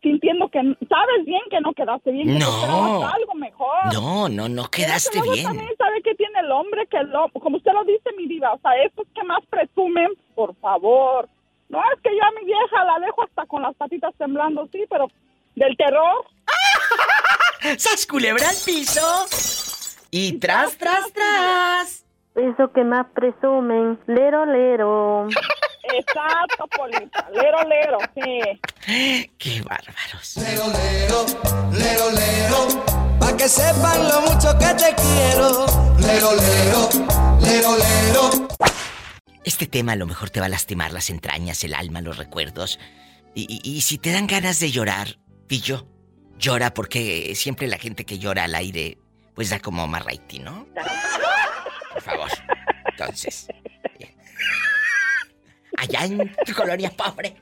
sintiendo que sabes bien que no quedaste bien. Que no. Algo mejor. No quedaste bien. También sabe que tiene el hombre, que como usted lo dice, mi diva. O sea, estos que más presumen, por favor. No, es que yo a mi vieja la dejo hasta con las patitas temblando, sí, pero del terror. ¡Sas culebra al piso! Y tras, tras, tras. Eso que más presumen, lero, lero. Exacto, Polita, lero, lero, sí. Qué bárbaros. Lero, lero, lero, lero, pa' que sepan lo mucho que te quiero. Lero, lero, lero, lero. Este tema a lo mejor te va a lastimar las entrañas, el alma, los recuerdos. Y si te dan ganas de llorar, pillo, llora, porque siempre la gente que llora al aire, pues da como marraiti, ¿no? Por favor. Entonces, bien. Allá en tu colonia pobre,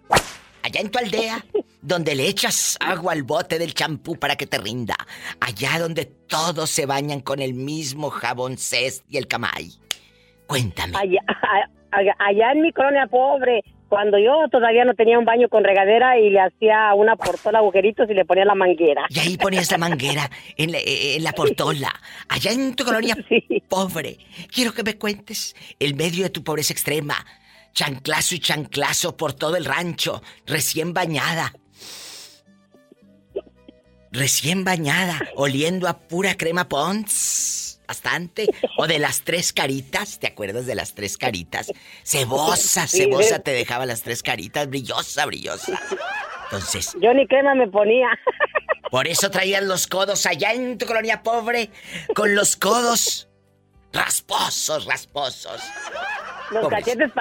allá en tu aldea, donde le echas agua al bote del champú para que te rinda, allá donde todos se bañan con el mismo jabón Cés y el Camay. Cuéntame. Allá en mi colonia pobre, cuando yo todavía no tenía un baño con regadera y le hacía una portola agujeritos y le ponía la manguera. Y ahí ponías la manguera en la portola. Allá en tu colonia pobre. Quiero que me cuentes el medio de tu pobreza extrema. Chanclazo y chanclazo por todo el rancho. Recién bañada. Recién bañada. Oliendo a pura crema Pons. Bastante. O de las Tres Caritas. ¿Te acuerdas de las Tres Caritas? Cebosa te dejaba las Tres Caritas. Brillosa, brillosa. Entonces, yo ni crema me ponía. Por eso traían los codos allá en tu colonia pobre. Con los codos rasposos. Los pobres cachetes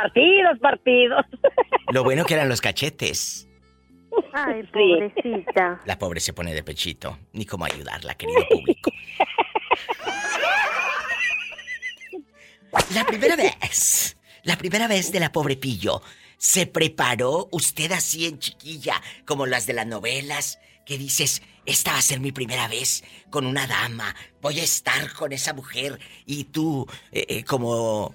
partidos. Lo bueno que eran los cachetes. Ay, pobrecita. La pobre se pone de pechito. Ni cómo ayudarla, querido público. La primera vez de la pobre Pillo, ¿se preparó usted así en chiquilla, como las de las novelas, que dices, esta va a ser mi primera vez con una dama, voy a estar con esa mujer, y tú, como,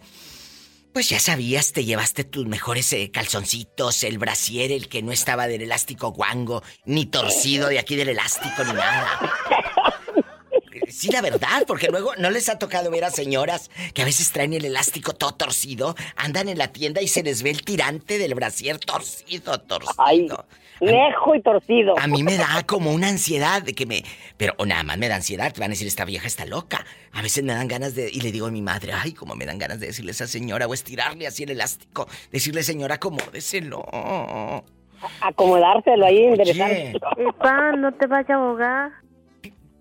pues ya sabías, te llevaste tus mejores calzoncitos, el brasier, el que no estaba del elástico guango, ni torcido de aquí del elástico, ni nada? Sí, la verdad, porque luego no les ha tocado ver a señoras que a veces traen el elástico todo torcido, andan en la tienda y se les ve el tirante del brasier torcido. Ay, lejos y torcido. A mí me da como una ansiedad de que me... Pero nada más me da ansiedad, te van a decir, esta vieja está loca. A veces me dan ganas de... Y le digo a mi madre, ay, como me dan ganas de decirle a esa señora, o estirarle así el elástico, decirle, señora, acomódeselo. Acomodárselo ahí, enderezarlo. Papá, no te vayas a ahogar.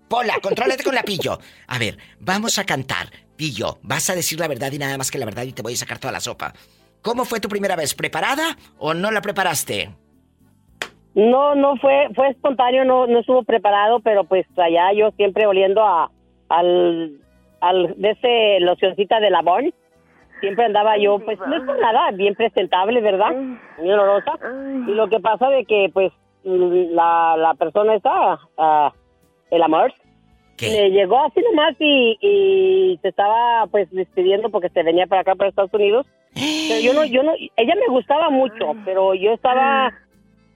Pola, contrólate con la Pillo. A ver, vamos a cantar. Pillo, vas a decir la verdad y nada más que la verdad y te voy a sacar toda la sopa. ¿Cómo fue tu primera vez? ¿Preparada o no la preparaste? No fue espontáneo, no estuvo preparado, pero pues allá yo siempre oliendo al de ese locioncita de la Bond. Siempre andaba yo, pues no es por nada, bien presentable, ¿verdad? Muy olorosa. Y lo que pasa de que pues la persona está... el amor. ¿Qué? Le llegó así nomás y se estaba pues despidiendo porque se venía para acá, para Estados Unidos. Pero yo no, ella me gustaba mucho, pero yo estaba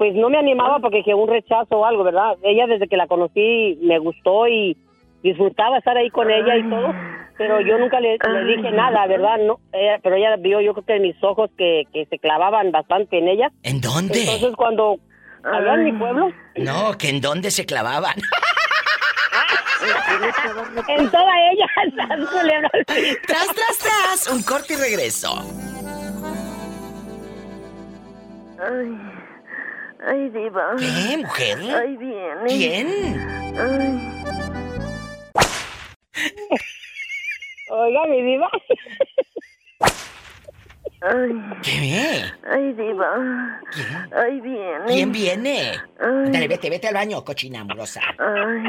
pues no me animaba porque que un rechazo o algo, ¿verdad? Ella desde que la conocí me gustó y disfrutaba estar ahí con ella y todo, pero yo nunca le dije nada, ¿verdad? No, pero ella vio, yo creo que en mis ojos que se clavaban bastante en ella. ¿En dónde? Entonces cuando habló en mi pueblo. No, que en dónde se clavaban. En toda ella. Tras, tras, tras. Un corte y regreso. Ay, ay, diva. ¿Qué, mujer? Ay, bien. ¿Quién? Ay. Oiga, mi diva. Ay. ¿Qué ve? Ay, diva. ¿Quién? Ay, viene. ¿Quién viene? Ay. Dale, vete al baño, cochina amorosa. Ay.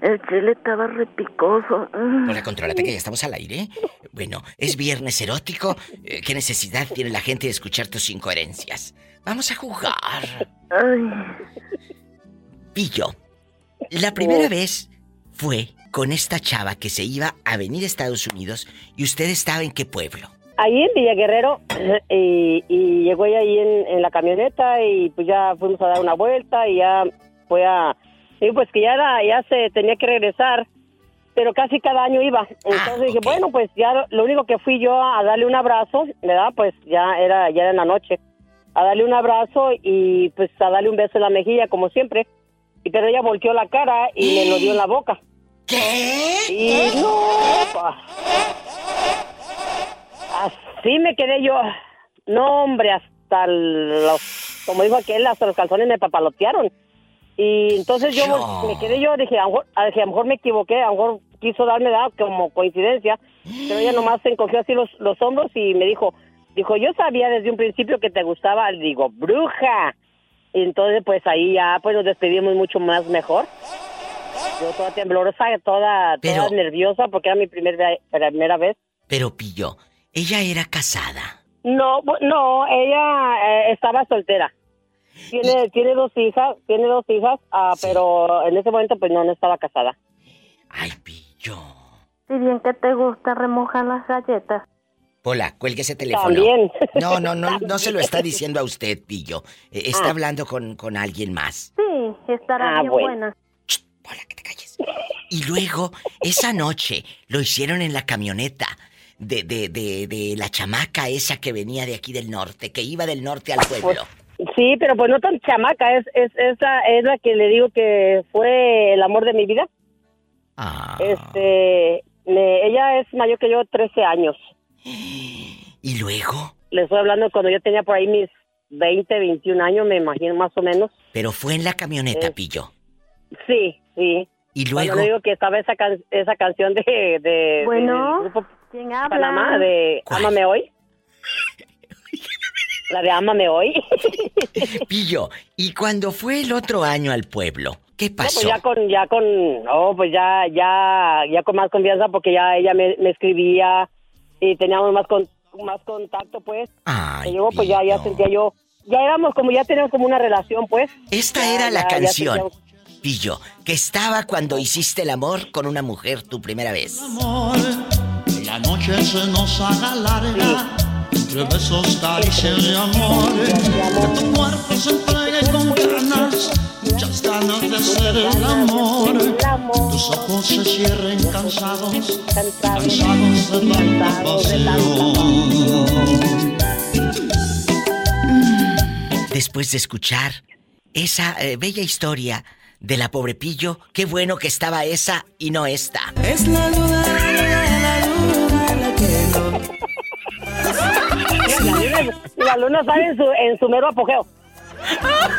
El chile estaba repicoso. Hola, contrólate que ya estamos al aire. Bueno, es viernes erótico. ¿Qué necesidad tiene la gente de escuchar tus incoherencias? Vamos a jugar. Ay. Pillo, la primera vez fue con esta chava que se iba a venir a Estados Unidos y usted estaba en qué pueblo. Ahí en Villa Guerrero, y llegó ella ahí en la camioneta y pues ya fuimos a dar una vuelta y ya fue a... Y pues que ya se tenía que regresar, pero casi cada año iba. Entonces dije, bueno, pues ya lo único que fui yo a darle un abrazo, ¿verdad? Pues ya era en la noche, a darle un abrazo y pues a darle un beso en la mejilla, como siempre. Y pero ella volteó la cara y me lo dio en la boca. ¿Qué? Y no, pa. Así me quedé yo. No, hombre, hasta los... Como dijo aquel, hasta los calzones me papalotearon. Y entonces yo me quedé yo, dije, a lo mejor me equivoqué, a lo mejor quiso darme como coincidencia. Pero ella nomás se encogió así los hombros y me dijo, yo sabía desde un principio que te gustaba. Le digo, bruja. Y entonces pues ahí ya pues nos despedimos mucho más mejor. Yo toda temblorosa, toda nerviosa porque era mi primera vez. Pero Pillo, ¿ella era casada? No, ella estaba soltera. Tiene dos hijas, sí. Pero en ese momento pues no estaba casada. Ay, Pillo. Si bien que te gusta remojar las galletas. Hola, cuelgue ese teléfono. También. No se lo está diciendo a usted, Pillo. Está hablando con alguien más. Sí, estará bien buena. Shh, hola, que te calles. Y luego, esa noche, lo hicieron en la camioneta de la chamaca esa que venía de aquí del norte, que iba del norte al pueblo. Sí, pero pues no tan chamaca, es la que le digo que fue el amor de mi vida. Ella es mayor que yo, 13 años. ¿Y luego? Le estoy hablando cuando yo tenía por ahí mis 20, 21 años, me imagino más o menos. Pero fue en la camioneta, Pillo. Sí. Y luego... Cuando le digo que estaba esa canción de bueno, del grupo ¿quién habla? Panamá, de Ámame Hoy. La de Ámame Hoy. Pillo, ¿y cuando fue el otro año al pueblo? ¿Qué pasó? No, pues ya con más confianza porque ya ella me escribía y teníamos más contacto, pues. Ay, y luego, pues ya sentía yo, ya teníamos como una relación, pues. Esta era la canción, Pillo, que estaba cuando hiciste el amor con una mujer tu primera vez. El amor, la noche se nos haga larga. Entre besos, caricias y amores, que tu cuerpo se entregue con ganas, muchas ganas de hacer el amor. Tus ojos se cierren cansados, cansados de tanta pasión. Después de escuchar esa bella historia de la pobre Pillo, qué bueno que estaba esa y no esta. Es la duda, la que no... La luna está en su mero apogeo.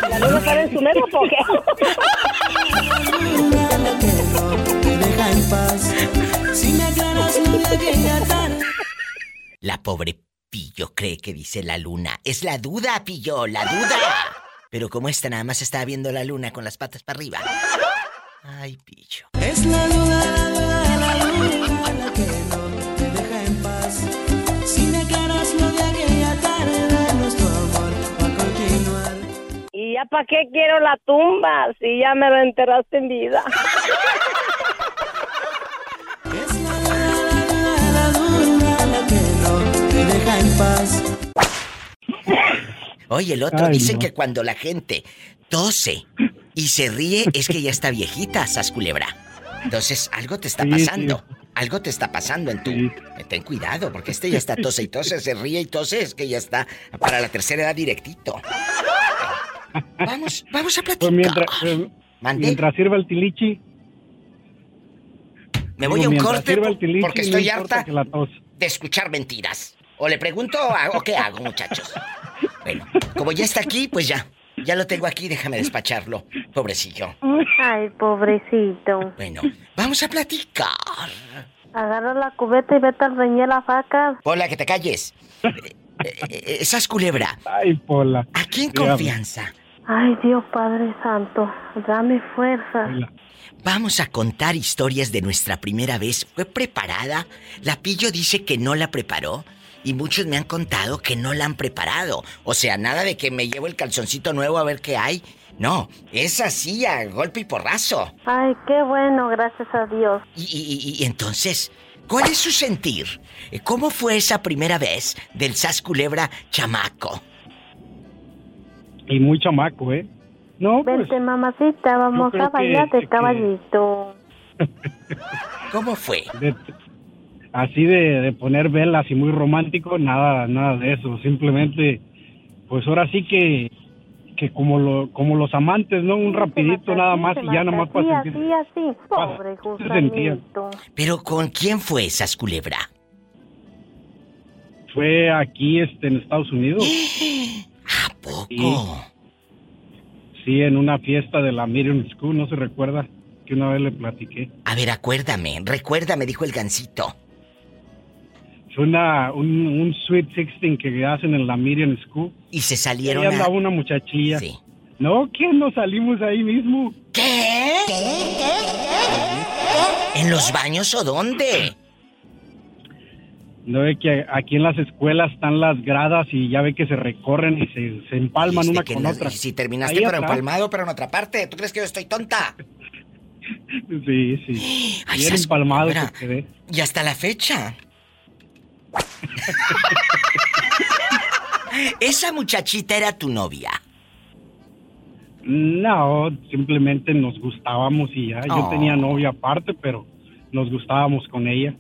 La luna está en su mero apogeo. La pobre Pillo cree que dice la luna. Es la duda, Pillo, la duda. Pero como esta nada más estaba viendo la luna con las patas para arriba. Ay, Pillo. Es la duda, la luna, la que no te deja en paz. Si me aclaras lo de aquella tarde, nuestro amor va a continuar. ¿Y ya para qué quiero la tumba si ya me la enterraste en vida? Es la luna, la que no te deja en paz. Oye, el otro dice que cuando la gente tose y se ríe es que ya está viejita, sas culebra. Entonces, algo te está pasando. Sí. Algo te está pasando en tu... Sí. Ten cuidado, porque este ya está tose y tose, se ríe y tose, es que ya está para la tercera edad directito. Vamos a platicar. Pues mientras sirva el tilichi... Me voy a un corte porque estoy harta de escuchar mentiras. O le pregunto o qué hago, muchachos. Bueno, como ya está aquí, pues ya lo tengo aquí, déjame despacharlo, pobrecillo. Ay, pobrecito. Bueno, vamos a platicar. Agarra la cubeta y vete a reñir la vaca. Pola, que te calles. Sas culebra. Ay, Pola. Aquí en confianza. Ay, Dios Padre Santo, dame fuerza. Hola. Vamos a contar historias de nuestra primera vez. ¿Fue preparada? La Pillo dice que no la preparó. Y muchos me han contado que no la han preparado. O sea, nada de que me llevo el calzoncito nuevo a ver qué hay. No, es así, a golpe y porrazo. Ay, qué bueno, gracias a Dios. Y entonces, ¿cuál es su sentir? ¿Cómo fue esa primera vez del Sas Culebra chamaco? Y muy chamaco, ¿eh? No, vente, pues, mamacita, vamos a bailar de caballito. ¿Cómo fue? Así de poner velas y muy romántico, nada de eso. Simplemente, pues ahora sí que como los amantes, ¿no? Un rapidito mataste, nada más y ya nada más para sentir. Así, pobre Justo. Pero ¿con quién fue Sas Culebra? Fue aquí, en Estados Unidos. ¿A poco? Sí, en una fiesta de la Miriam School, no se recuerda que una vez le platiqué. A ver, recuérdame, dijo el Gansito. Es un Sweet 16 que hacen en la Miriam School. Y se salieron y andaba una muchachilla. Sí. No, ¿qué? Nos salimos ahí mismo. ¿Qué? ¿Qué? ¿En los baños o dónde? No ve que aquí en las escuelas están las gradas y ya ve que se recorren y se empalman una con otra. Si terminaste pero empalmado, pero en otra parte. ¿Tú crees que yo estoy tonta? Sí. Ay, bien empalmado que quedé. Y hasta la fecha. ¿Esa muchachita era tu novia? No, simplemente nos gustábamos y ya. Yo tenía novia aparte, pero nos gustábamos con ella.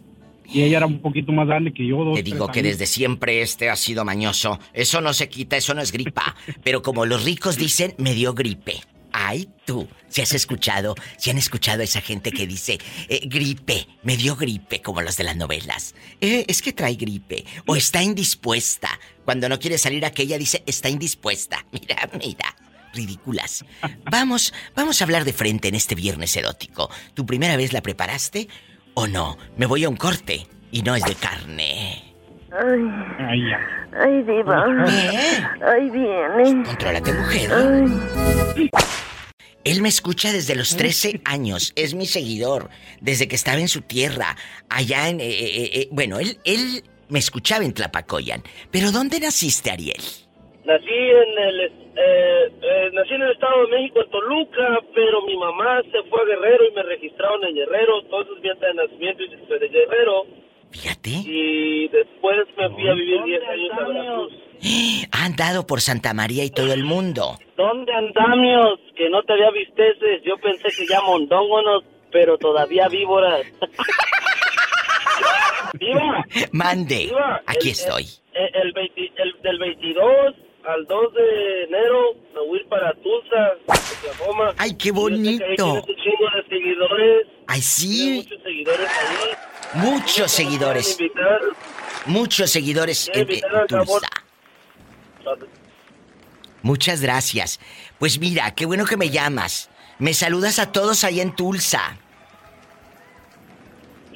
Y ella era un poquito más grande que yo. Te digo que desde siempre ha sido mañoso. Eso no se quita, eso no es gripa. Pero como los ricos dicen, me dio gripe. Ay, tú, si han escuchado a esa gente que dice, gripe, me dio gripe, como los de las novelas. Es que trae gripe, o está indispuesta. Cuando no quiere salir aquella dice, está indispuesta. Mira. Ridículas. Vamos a hablar de frente en este viernes erótico. ¿Tu primera vez la preparaste? ¿O no? Me voy a un corte y no es de carne. Ay, diva. Ay, viene. Contrólate, mujer. Ay. Él me escucha desde los 13 años. Es mi seguidor. Desde que estaba en su tierra. Allá en... bueno, él me escuchaba en Tlapacoyan. ¿Pero dónde naciste, Ariel? Nací en el Estado de México, en Toluca, pero mi mamá se fue a Guerrero y me registraron en Guerrero, entonces mi acta de nacimiento y después de Guerrero. Fíjate. Y después me fui a vivir 10 años a Veracruz. Andado por Santa María y todo el mundo. ¿Dónde andamios? Que no te había visteces, yo pensé que ya mondóngonos, pero todavía víboras. ¡Viva! Mande, viva. Aquí estoy. Del 22... Al 2 de enero me voy a ir para Tulsa, Oklahoma. ¡Ay, qué bonito! Ahí tienes un chingo de seguidores. ¡Ay, sí! Muchos seguidores ahí. Muchos seguidores en Tulsa. Muchas gracias. Pues mira, qué bueno que me llamas. Me saludas a todos ahí en Tulsa.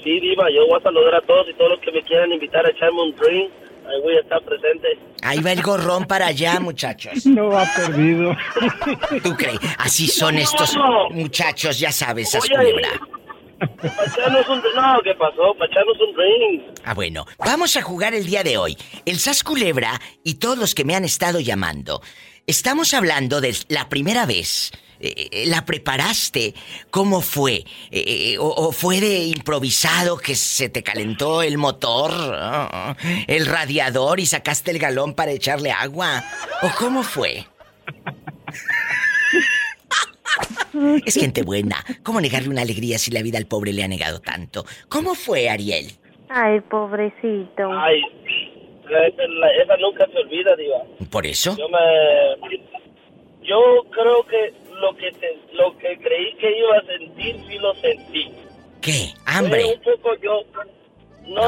Sí, diva, yo voy a saludar a todos y todos los que me quieran invitar a echarme un drink. Ahí voy a estar presente. Ahí va el gorrón para allá, muchachos. No va perdido. ¿Tú crees? Así son estos muchachos, ya sabes, Sas Culebra. No, ¿qué pasó? Para echarnos un drink. Ah, bueno. Vamos a jugar el día de hoy. El Sas Culebra y todos los que me han estado llamando. Estamos hablando de la primera vez ¿La preparaste? ¿Cómo fue? ¿O fue de improvisado que se te calentó el motor, el radiador y sacaste el galón para echarle agua? ¿O cómo fue? Es gente buena. ¿Cómo negarle una alegría si la vida al pobre le ha negado tanto? ¿Cómo fue, Ariel? Ay, pobrecito. Ay, esa nunca se olvida, diva. ¿Por eso? Yo creo que lo que creí que iba a sentir, sí lo sentí. ¿Qué? ¿Hambre? Fue un poco yo... No.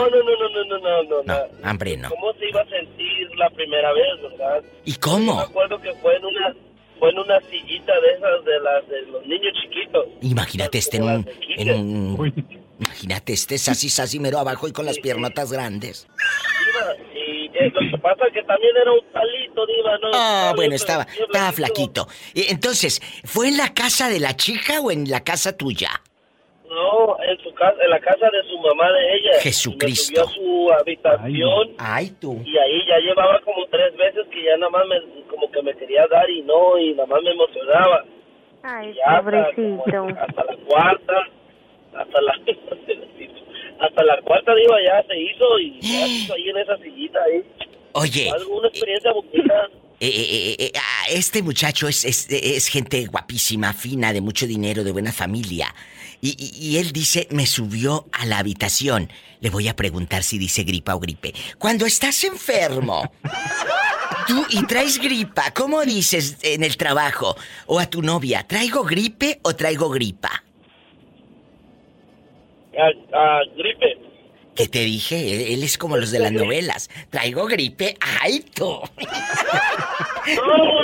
Hambre no. ¿Cómo se iba a sentir la primera vez, verdad? ¿Y cómo? Yo me acuerdo que fue en una sillita de esas de los niños chiquitos. Imagínate así mero abajo y con las piernotas grandes. Lo que pasa es que también era un palito, diva, ¿no? Ah, bueno, estaba flaquito. Entonces, ¿fue en la casa de la chica o en la casa tuya? No, en la casa de su mamá, de ella. Jesucristo. Me subió a su habitación. Ay, tú. Y ahí ya llevaba como 3 veces que ya nada más me quería dar y no, y nada más me emocionaba. Ay, pobrecito. Hasta la cuarta, digo, ya se hizo y ya se hizo ahí en esa sillita ahí. Oye. ¿Alguna experiencia bonita? Este muchacho es gente guapísima, fina, de mucho dinero, de buena familia. Y él dice, me subió a la habitación. Le voy a preguntar si dice gripa o gripe. Cuando estás enfermo, tú y traes gripa, ¿cómo dices en el trabajo? O a tu novia, ¿traigo gripe o traigo gripa? Gripe. ¿Qué te dije? Él es como los de las novelas. Traigo gripe, ¡ay, tú! No.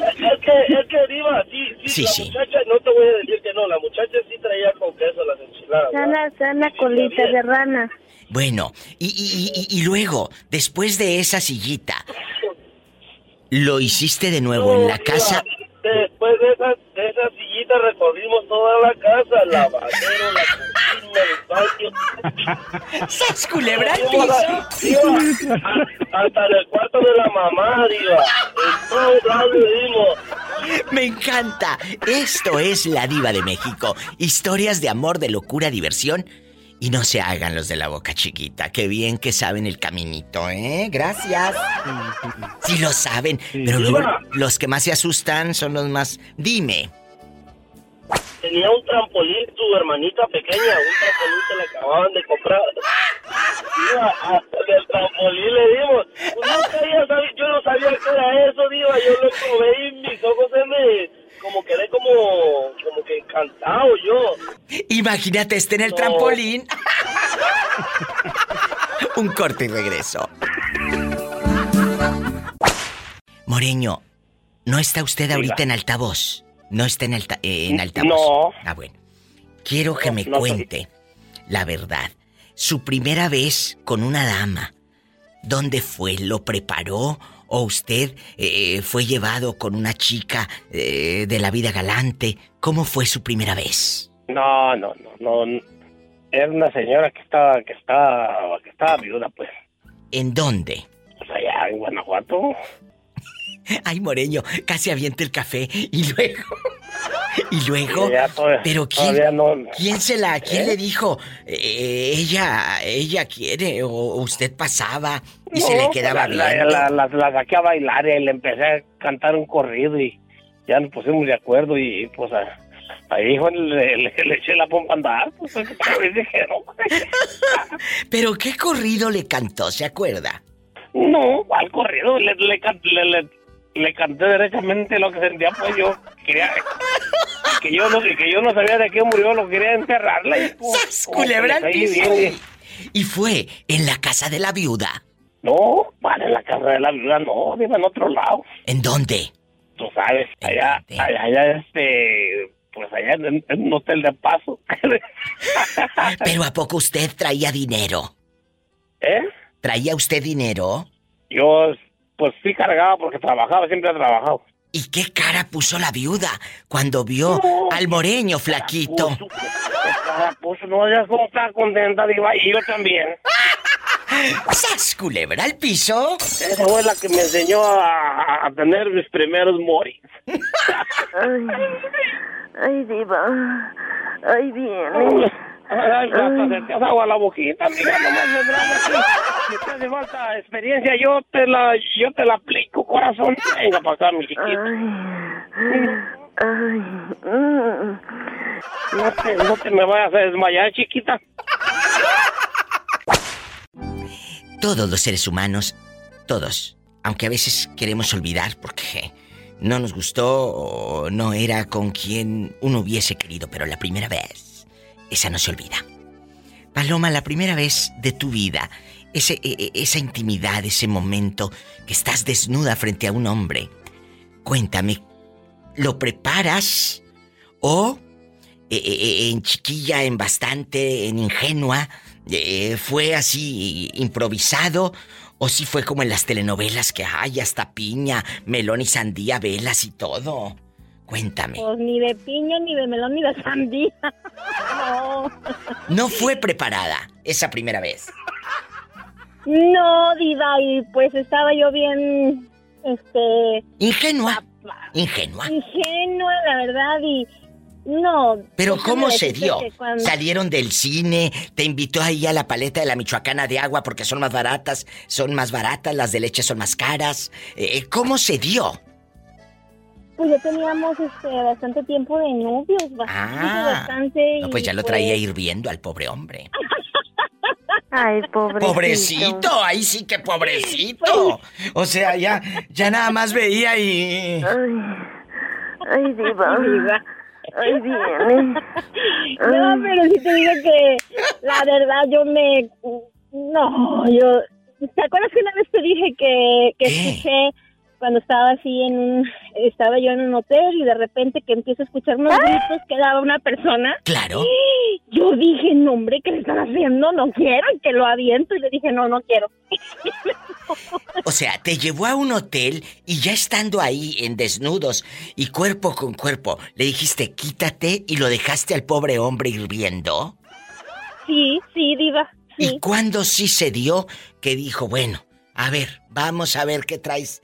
Es que Diva, sí. Muchacha, no te voy a decir que no. La muchacha sí traía con queso las enchiladas. Sana colita de rana. Bueno, y luego, después de esa sillita, ¿lo hiciste de nuevo en la casa? Después de esa sillita recorrimos toda la casa, el lavadero, la cocina, el patio. ¡Sas culebra al piso! Hasta el cuarto de la mamá, diva. En todo lado dimos. Me encanta. Esto es La Diva de México. Historias de amor, de locura, diversión. Y no se hagan los de la boca chiquita. Qué bien que saben el caminito, ¿eh? Gracias. Sí lo saben. Pero luego los que más se asustan son los más... Dime. Tenía un trampolín tu hermanita pequeña. Un trampolín que le acababan de comprar. Diva, hasta el trampolín le dimos. Yo no sabía qué era eso, Diva. Yo lo probé y mis ojos se me... Como quedé como que encantado yo. Imagínate, en el trampolín. Un corte y regreso. Moreño, ¿no está usted ahorita en altavoz? No está en altavoz. No. Ah, bueno. Quiero que me cuente la verdad. Su primera vez con una dama. ¿Dónde fue? ¿Lo preparó? ¿O usted fue llevado con una chica de la vida galante? ¿Cómo fue su primera vez? No. Era una señora que estaba viuda, pues. ¿En dónde? Pues allá en Guanajuato. Ay, Moreño, casi avienta el café. Y luego... Pero ¿quién le dijo? Ella quiere, o usted pasaba... Y no, se le quedaba bien. La saqué a bailar y le empecé a cantar un corrido y ya nos pusimos de acuerdo y pues ahí le eché la pompa a andar. Pues, ¿pero qué corrido le cantó? ¿Se acuerda? No, al corrido le canté derechamente lo que sentía, pues yo quería... Que yo no sabía de qué murió, lo quería enterrarla y pues... ¡Sas, culebra al piso! Y fue en la casa de la viuda. No, en la casa de la viuda no, vive en otro lado. ¿En dónde? Tú sabes, allá en un hotel de paso. ¿Pero a poco usted traía dinero? ¿Eh? ¿Traía usted dinero? Yo, pues sí cargaba porque trabajaba, siempre he trabajado. ¿Y qué cara puso la viuda cuando vio al Moreño flaquito? Puso, no, ella no está contenta, diva, y yo también. ¡Sas, culebra al piso! Esa fue la que me enseñó a tener mis primeros moris. Ay, ay, diva. Ay, viene. Ay, hasta se te hace agua la boquita, mira, nomás me graba. Si te hace falta experiencia, yo te la aplico, corazón. Venga para acá, mi chiquito. Ay. No te me vayas a desmayar, chiquita. Todos los seres humanos, todos, aunque a veces queremos olvidar porque no nos gustó o no era con quien uno hubiese querido, pero la primera vez, esa no se olvida. Paloma, la primera vez de tu vida, esa intimidad, ese momento que estás desnuda frente a un hombre, cuéntame, ¿lo preparas o en chiquilla, en bastante, en ingenua? ¿Fue así improvisado o sí fue como en las telenovelas que hay hasta piña, melón y sandía, velas y todo? Cuéntame. Pues ni de piña, ni de melón, ni de sandía. No. No fue preparada esa primera vez. No, diva, y pues estaba yo bien, Ingenua, la verdad, y... No. ¿Pero cómo se dio? Cuando... ¿Salieron del cine? ¿Te invitó ahí a la paleta de la Michoacana de agua porque son más baratas, las de leche son más caras? ¿Cómo se dio? Pues ya teníamos bastante tiempo de novios, bastante. No, pues ya lo traía hirviendo al pobre hombre. Ay, pobrecito. Pobrecito, ahí sí que pobrecito. O sea, ya nada más veía y... Ay, diva. Ay, bien. No, pero sí te digo que la verdad yo... ¿Te acuerdas que una vez te dije que escuché cuando estaba así estaba yo en un hotel y de repente que empiezo a escuchar unos gritos que daba una persona? Claro. Y yo dije, no, hombre, ¿qué le están haciendo? No quiero, y que lo aviento. Y le dije, no quiero. O sea, te llevó a un hotel y ya estando ahí en desnudos y cuerpo con cuerpo, le dijiste, quítate, y lo dejaste al pobre hombre hirviendo. Sí, diva. Sí. ¿Y cuándo sí se dio que dijo, bueno, a ver, vamos a ver qué traes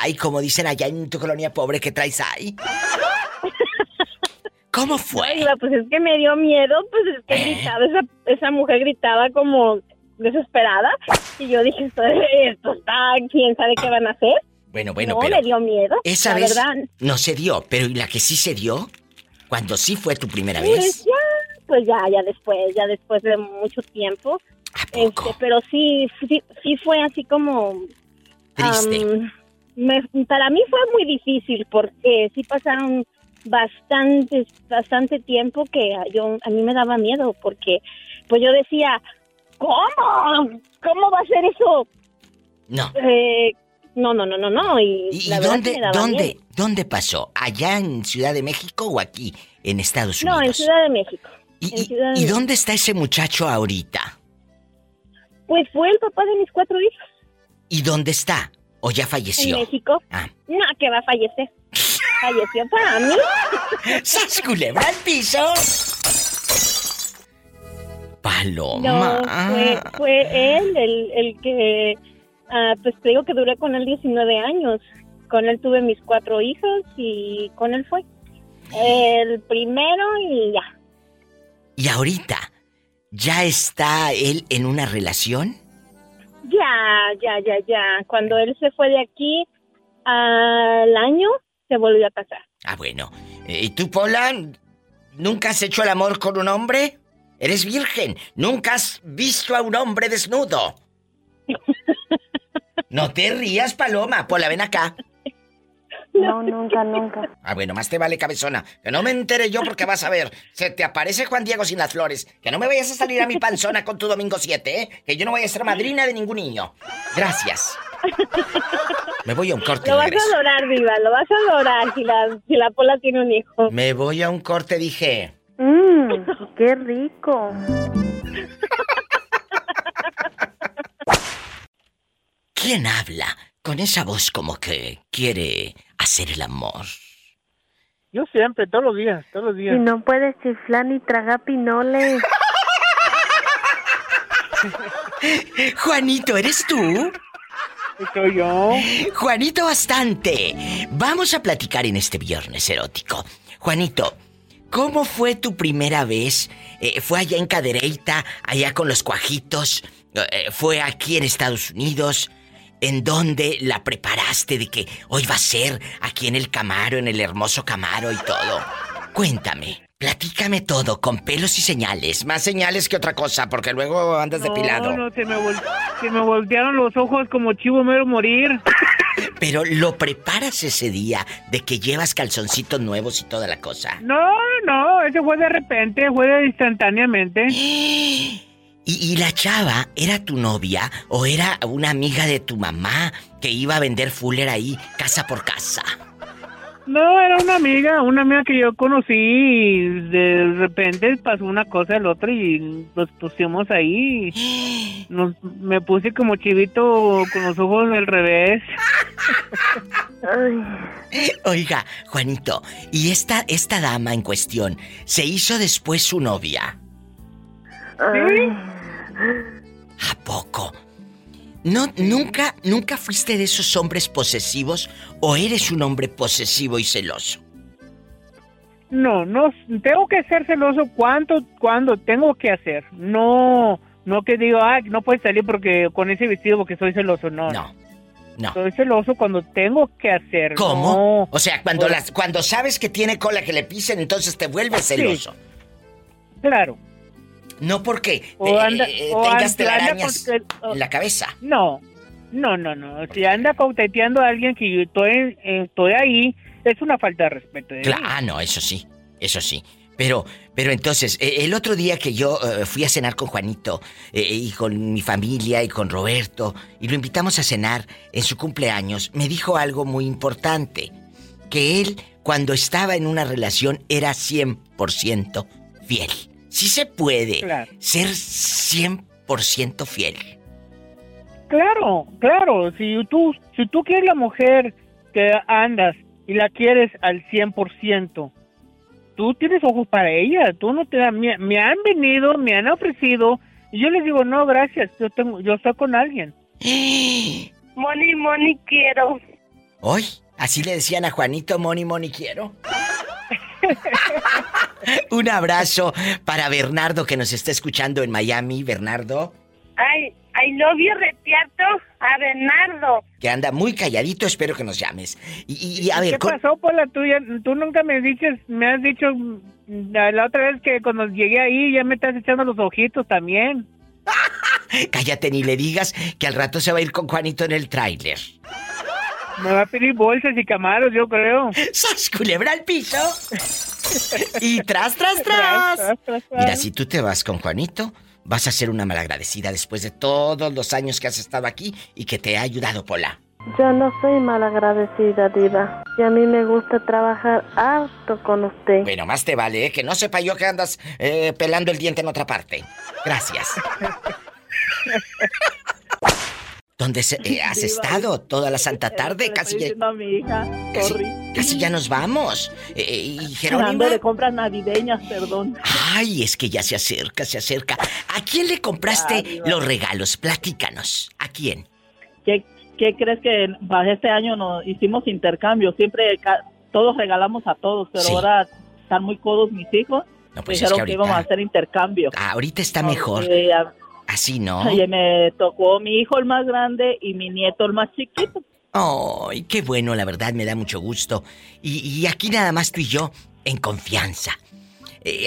ahí, como dicen allá en tu colonia pobre, qué traes ahí? ¿Cómo fue? Oiga, pues es que me dio miedo, pues es que gritaba, esa mujer gritaba como desesperada, y yo dije, esto está, quién sabe qué van a hacer. Bueno, no, pero... me dio miedo. Esa vez verdad no se dio, pero ¿y la que sí se dio? ¿Cuándo sí fue tu primera vez? Ya después de mucho tiempo. ¿A poco? Pero sí fue así como... triste. Para mí fue muy difícil porque sí pasaron bastante tiempo que a mí me daba miedo porque pues yo decía, ¿cómo va a ser eso? No. No. ¿Y la dónde pasó? ¿Allá en Ciudad de México o aquí en Estados Unidos? No, en Ciudad de México. ¿Y dónde está ese muchacho ahorita? Pues fue el papá de mis 4 hijos. ¿Y dónde está? ¿O ya falleció? En México. Ah. No, que va a fallecer. Falleció para mí. ¡Sas culebra al piso! Paloma. No, fue él el que... pues te digo que duré con él 19 años. Con él tuve mis 4 hijos y con él fue el primero y ya. ¿Y ahorita? ¿Ya está él en una relación? Ya. Cuando él se fue de aquí al año, se volvió a casar. Ah, bueno. ¿Y tú, Paula, nunca has hecho el amor con un hombre? Eres virgen. ¿Nunca has visto a un hombre desnudo? No te rías, Paloma. Paula, ven acá. No, nunca. Ah, bueno, más te vale, cabezona. Que no me entere yo porque vas a ver. Se te aparece Juan Diego sin las flores. Que no me vayas a salir a mi panzona con tu domingo 7, ¿eh? Que yo no voy a ser madrina de ningún niño. Gracias. Me voy a un corte. Lo vas a adorar, viva. Lo vas a adorar si la Pola tiene un hijo. Me voy a un corte, dije. Qué rico. ¿Quién habla con esa voz como que quiere hacer el amor? Yo siempre, todos los días. Y no puedes chiflar ni tragar pinoles. Juanito, ¿eres tú? soy yo. Juanito Bastante, vamos a platicar en este viernes erótico. Juanito, ¿cómo fue tu primera vez? ¿Fue allá en Cadereyta, allá con los cuajitos? ¿Fue aquí en Estados Unidos? ¿En dónde la preparaste de que hoy va a ser aquí en el Camaro, en el hermoso Camaro y todo? Cuéntame, platícame todo, con pelos y señales. Más señales que otra cosa, porque luego andas depilado. No, se me voltearon los ojos como chivo mero morir. Pero lo preparas ese día de que llevas calzoncitos nuevos y toda la cosa. No, eso fue de repente, fue instantáneamente. ¿Y la chava era tu novia o era una amiga de tu mamá que iba a vender fuller ahí casa por casa? No, era una amiga que yo conocí y de repente pasó una cosa el otro y nos pusimos ahí. Me puse como chivito con los ojos al revés. Oiga, Juanito, ¿y esta dama en cuestión se hizo después su novia? ¿Sí? ¿A poco? No, nunca fuiste de esos hombres posesivos o eres un hombre posesivo y celoso. No, tengo que ser celoso cuando tengo que hacer. No que digo, no puedes salir porque con ese vestido porque soy celoso, no. Soy celoso cuando tengo que hacer. ¿Cómo? No. O sea, cuando sabes que tiene cola que le pisen, entonces te vuelves celoso. Sí. Claro. No porque tengas telarañas en la cabeza. No. Si anda cauteteando a alguien que yo estoy ahí, es una falta de respeto. Claro, no, eso sí. Pero entonces, el otro día que yo fui a cenar con Juanito y con mi familia y con Roberto, y lo invitamos a cenar en su cumpleaños, me dijo algo muy importante, que él, cuando estaba en una relación, era 100% fiel. Sí se puede, claro, ser 100% fiel. Claro. Si tú quieres la mujer que andas y la quieres al 100%, tú tienes ojos para ella. Tú no te das... Me han venido, me han ofrecido, y yo les digo, no, gracias, yo estoy con alguien. Moni, quiero. ¿Hoy? ¿Así le decían a Juanito, Moni, quiero? Un abrazo para Bernardo que nos está escuchando en Miami. Bernardo, I love you, retierto a Bernardo, que anda muy calladito, espero que nos llames. Y a ver, ¿qué pasó por la tuya? Tú nunca me has dicho la otra vez que cuando llegué ahí ya me estás echando los ojitos también. Cállate, ni le digas, que al rato se va a ir con Juanito en el tráiler. Me va a pedir bolsas y camaros, yo creo. ¡Sas, culebra al piso! Y tras. Mira, si tú te vas con Juanito, vas a ser una malagradecida después de todos los años que has estado aquí y que te ha ayudado, Pola. Yo no soy malagradecida, diva. Y a mí me gusta trabajar harto con usted. Bueno, más te vale, ¿eh? Que no sepa yo que andas pelando el diente en otra parte. Gracias. ¿Dónde has estado toda la santa tarde? Casi ya nos vamos. Y Jerónimo... Hablando de compras navideñas, perdón. Ay, es que ya se acerca. ¿A quién le compraste los regalos? Platícanos. ¿A quién? ¿Qué crees que para este año nos hicimos intercambio? Siempre todos regalamos a todos, pero ahora están muy codos mis hijos. No, pues dijeron que íbamos a hacer intercambio. Ahorita está mejor. Así, ¿no? Oye, me tocó mi hijo el más grande y mi nieto el más chiquito. ¡Ay, qué bueno! La verdad, me da mucho gusto. Y aquí nada más tú y yo, en confianza.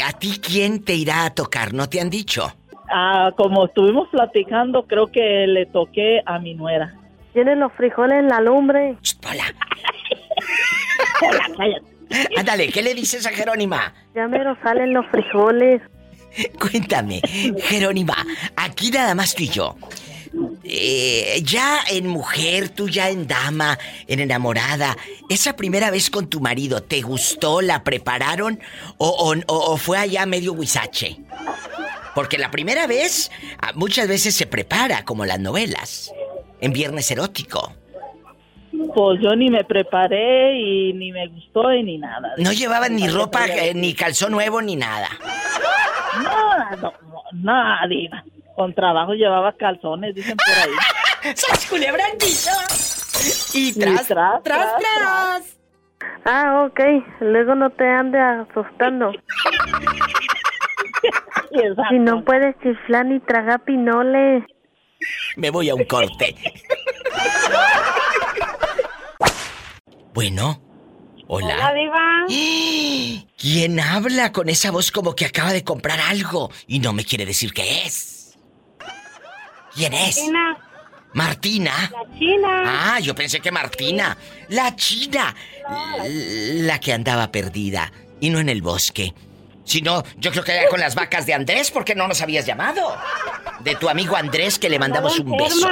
¿A ti quién te irá a tocar? ¿No te han dicho? Como estuvimos platicando, creo que le toqué a mi nuera. ¿Tienen los frijoles en la lumbre? ¡Hola! ¡Hola, cállate! Ándale, ¿qué le dices a Jerónima? Ya mero salen los frijoles. Cuéntame, Jerónima, aquí nada más tú y yo. Ya en mujer, tú ya en dama, en enamorada, esa primera vez con tu marido, ¿te gustó? ¿La prepararon? ¿O fue allá medio huizache? Porque la primera vez muchas veces se prepara, como las novelas, en Viernes Erótico. Pues yo ni me preparé y ni me gustó y ni nada. No llevaban ni ropa, ni calzón nuevo, ni nada. No, diva. Con trabajo llevaba calzones, dicen por ahí. ¡Sas culebra al piso! Y tras. Ah, ok. Luego no te andes asustando. Si no puedes chiflar ni tragar pinoles. Me voy a un corte. Bueno. Hola. Hola, diva. ¿Quién habla con esa voz como que acaba de comprar algo y no me quiere decir qué es? ¿Quién es? Martina. ¿Martina? La China. Ah, yo pensé que Martina. Sí. La China. La que andaba perdida y no en el bosque. Si no, yo creo que allá con las vacas de Andrés, porque no nos habías llamado. De tu amigo Andrés, que le mandamos un beso.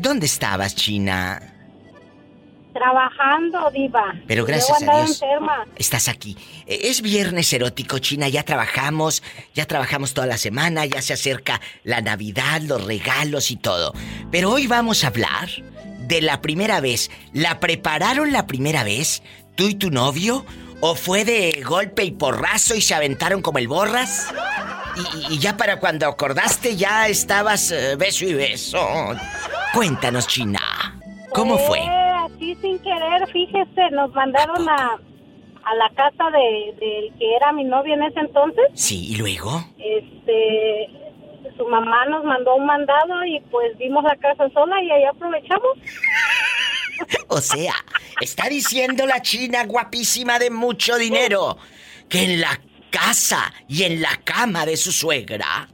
¿Dónde estabas, China? Trabajando, diva. Pero gracias a Dios enferma. Estás aquí. Es viernes erótico, China. Ya trabajamos toda la semana. Ya se acerca la Navidad, los regalos y todo. Pero hoy vamos a hablar de la primera vez. ¿La prepararon la primera vez tú y tu novio? ¿O fue de golpe y porrazo y se aventaron como el borras? Y ya para cuando acordaste ya estabas beso y beso. Cuéntanos, China. ¿Cómo fue? Así sin querer, fíjese, nos mandaron a la casa del que era mi novio en ese entonces. Sí, ¿y luego? Su mamá nos mandó un mandado y pues vimos la casa sola y ahí aprovechamos. O sea, está diciendo la China, guapísima de mucho dinero, que en la casa y en la cama de su suegra...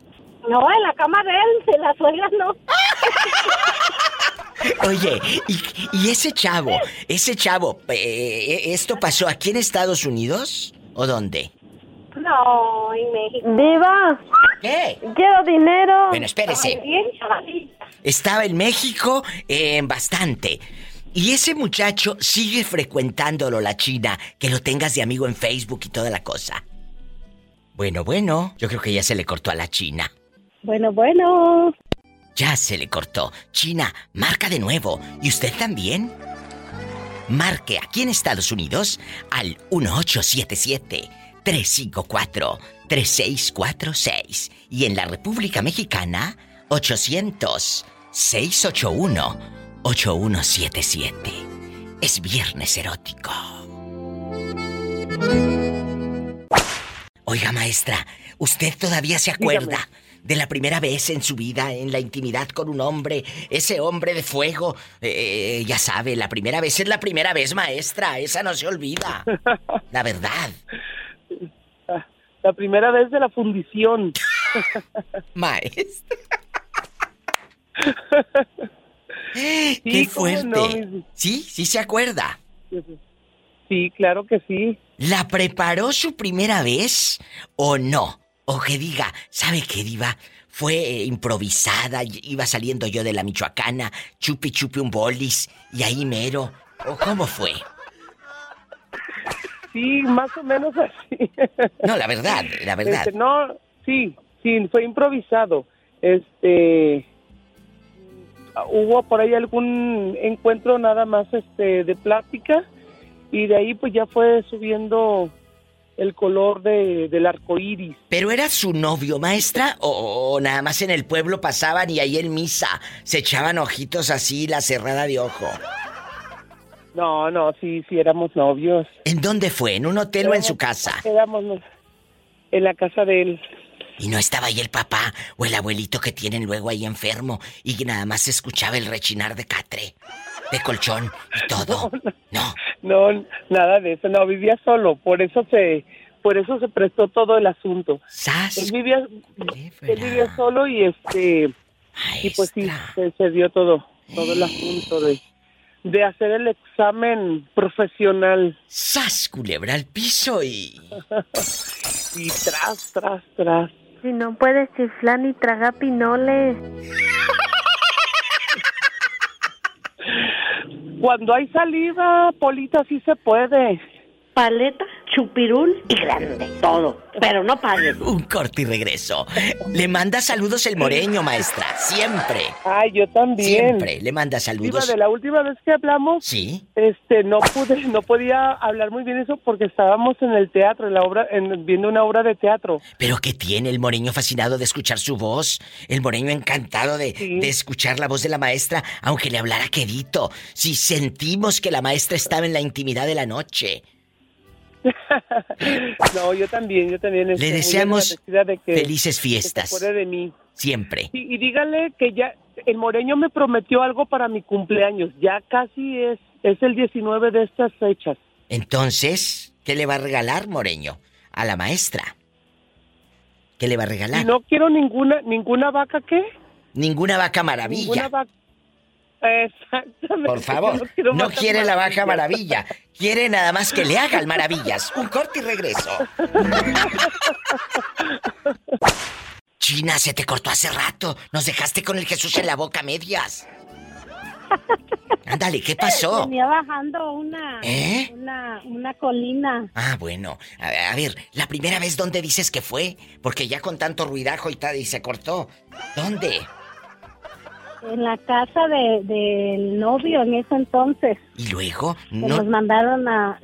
No, en la cama de él, de la suegra no. Oye, y ese chavo, ¿esto pasó aquí en Estados Unidos o dónde? No, en México. ¡Viva! ¿Qué? ¡Quiero dinero! Bueno, espérese. Estaba en México bastante. Y ese muchacho sigue frecuentándolo, la China, que lo tengas de amigo en Facebook y toda la cosa. Bueno, yo creo que ya se le cortó a la China. Bueno. Ya se le cortó. China, marca de nuevo. ¿Y usted también? Marque aquí en Estados Unidos al 1877-354-3646. Y en la República Mexicana, 800-681-8177. Es viernes erótico. Oiga, maestra, ¿usted todavía se acuerda de la primera vez en su vida, en la intimidad con un hombre, ese hombre de fuego? Ya sabe, la primera vez es la primera vez, maestra, esa no se olvida. La verdad. La primera vez de la fundición. Maestra. Sí, qué fuerte. No, sí se acuerda. Sí, claro que sí. ¿La preparó su primera vez o no? O que diga, ¿sabe qué, diva? Fue improvisada, iba saliendo yo de la Michoacana, chupi un bolis, y ahí mero. ¿O cómo fue? Sí, más o menos así. No, la verdad. Sí, fue improvisado. Hubo por ahí algún encuentro nada más de plática, y de ahí pues ya fue subiendo el color del arco iris. ¿Pero era su novio, maestra? ¿O nada más en el pueblo pasaban y ahí en misa se echaban ojitos así, la cerrada de ojo? No, sí éramos novios. ¿En dónde fue? ¿En un hotel o en su casa? Éramos en la casa de él. ¿Y no estaba ahí el papá o el abuelito que tienen luego ahí enfermo y que nada más se escuchaba el rechinar de catre, de colchón y todo? No, nada de eso. No, vivía solo. Por eso se prestó todo el asunto. ¿Sas? Él vivía solo y maestra. Y pues sí, se dio todo el asunto de hacer el examen profesional. ¡Sas, culebra al piso y... Y tras. Si no puedes chiflar ni tragar pinoles. Cuando hay salida, Polita, sí se puede. ¿Paleta? chupirul y grande, todo, pero no pague. Un corte y regreso. Le manda saludos el Moreño, maestra, siempre. Ay, yo también. Siempre le manda saludos. De la última vez que hablamos, sí, no podía hablar muy bien eso porque estábamos en el teatro, viendo una obra de teatro. Pero ¿qué tiene el Moreño fascinado de escuchar su voz? El Moreño encantado de escuchar la voz de la maestra, aunque le hablara quedito. Si sentimos que la maestra estaba en la intimidad de la noche. No, yo también. Le deseamos felices fiestas. De mí. Siempre. Y dígale que ya el Moreño me prometió algo para mi cumpleaños. Ya casi es el 19 de estas fechas. Entonces, ¿qué le va a regalar, Moreño, a la maestra? ¿Qué le va a regalar? No quiero ninguna vaca, ¿qué? Ninguna vaca maravilla. Ninguna vaca. Exactamente. Por favor, no quiere la vaca maravilla. Quiere nada más que le hagan maravillas. Un corte y regreso. China, se te cortó hace rato. Nos dejaste con el Jesús en la boca medias. Ándale, ¿qué pasó? Venía bajando una colina. Ah, bueno. A ver, la primera vez, ¿dónde dices que fue? Porque ya con tanto ruidajo y se cortó. ¿Dónde? En la casa del novio en ese entonces. ¿Y luego? No. Nos mandaron a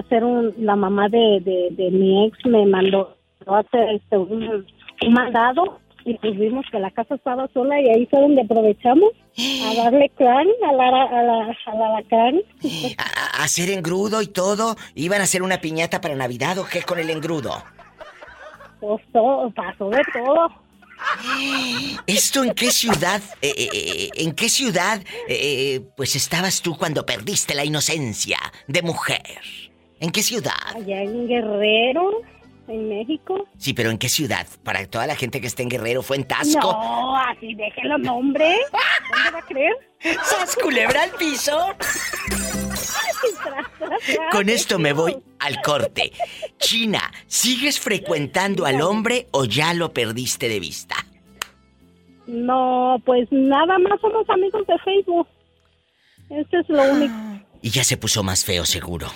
hacer la mamá de mi ex me mandó a hacer un mandado. Y pues vimos que la casa estaba sola y ahí fue donde aprovechamos a darle crán, a la crán. A hacer engrudo y todo. Iban a hacer una piñata para Navidad, ¿o qué con el engrudo? Pues todo, pasó de todo. ¿Esto en qué ciudad? Pues estabas tú cuando perdiste la inocencia de mujer. ¿En qué ciudad? Allá en Guerrero. ¿En México? Sí, pero ¿en qué ciudad? Para toda la gente que está en Guerrero, ¿fue en Tasco? No, así deje los nombres. ¿Dónde va a creer? ¡Sas culebra al piso! Con esto me voy al corte. China, ¿sigues frecuentando al hombre o ya lo perdiste de vista? No, pues nada más somos amigos de Facebook. Esto es lo único. Y ya se puso más feo, seguro.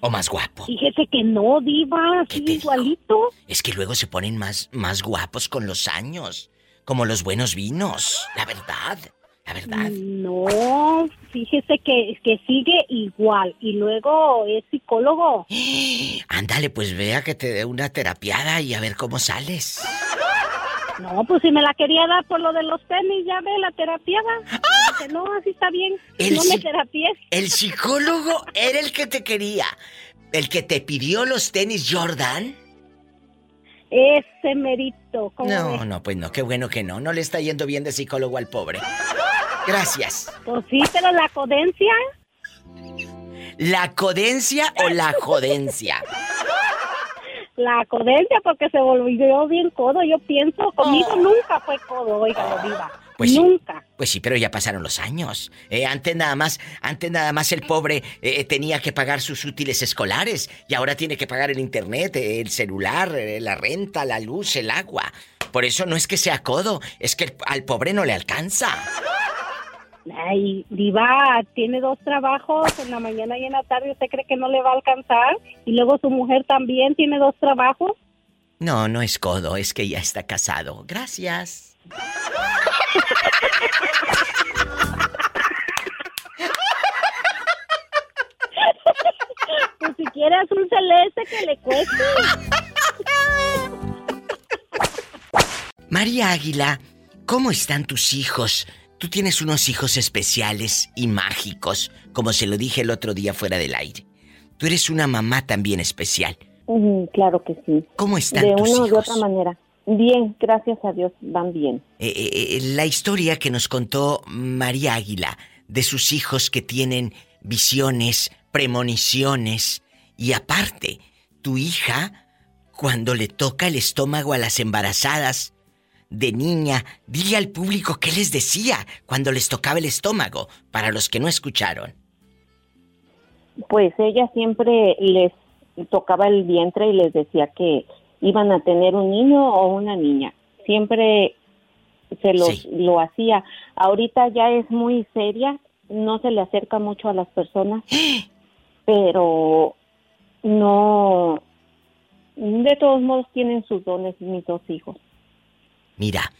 ¿O más guapo? Fíjese que no, diva, sí, igualito. Es que luego se ponen más guapos con los años, como los buenos vinos, la verdad. No, fíjese que sigue igual, y luego es psicólogo. Ándale, pues vea que te dé una terapiada y a ver cómo sales. No, pues si me la quería dar por lo de los tenis, ya ve, la terapiada. ¡Ah! No, así está bien, no me terapies. El psicólogo era el que te quería. ¿El que te pidió los tenis Jordan? Ese merito. No, qué bueno que no. No le está yendo bien de psicólogo al pobre. Gracias. Pues sí, pero la codencia. ¿La codencia o la jodencia? La codencia, porque se volvió bien codo, yo pienso. Conmigo nunca fue codo, oígalo, viva. Pues nunca. Sí, pues sí, pero ya pasaron los años. Antes nada más el pobre tenía que pagar sus útiles escolares y ahora tiene que pagar el internet, el celular, la renta, la luz, el agua. Por eso no es que sea codo, es que al pobre no le alcanza. Ay, diva, tiene dos trabajos en la mañana y en la tarde. ¿Usted cree que no le va a alcanzar? Y luego su mujer también tiene dos trabajos. No, no es codo, es que ya está casado. Gracias. Pues si quieres un celeste que le cueste. María Águila, ¿cómo están tus hijos? Tú tienes unos hijos especiales y mágicos, como se lo dije el otro día fuera del aire. Tú eres una mamá también especial. Claro que sí. ¿Cómo están tus hijos? De una u otra manera. Bien, gracias a Dios, van bien. La historia que nos contó María Águila de sus hijos que tienen visiones, premoniciones, y aparte, tu hija, cuando le toca el estómago a las embarazadas de niña, dile al público qué les decía cuando les tocaba el estómago, para los que no escucharon. Pues ella siempre les tocaba el vientre y les decía que iban a tener un niño o una niña. Siempre lo hacía. Ahorita ya es muy seria, no se le acerca mucho a las personas, pero no, de todos modos tienen sus dones mis dos hijos. Mira,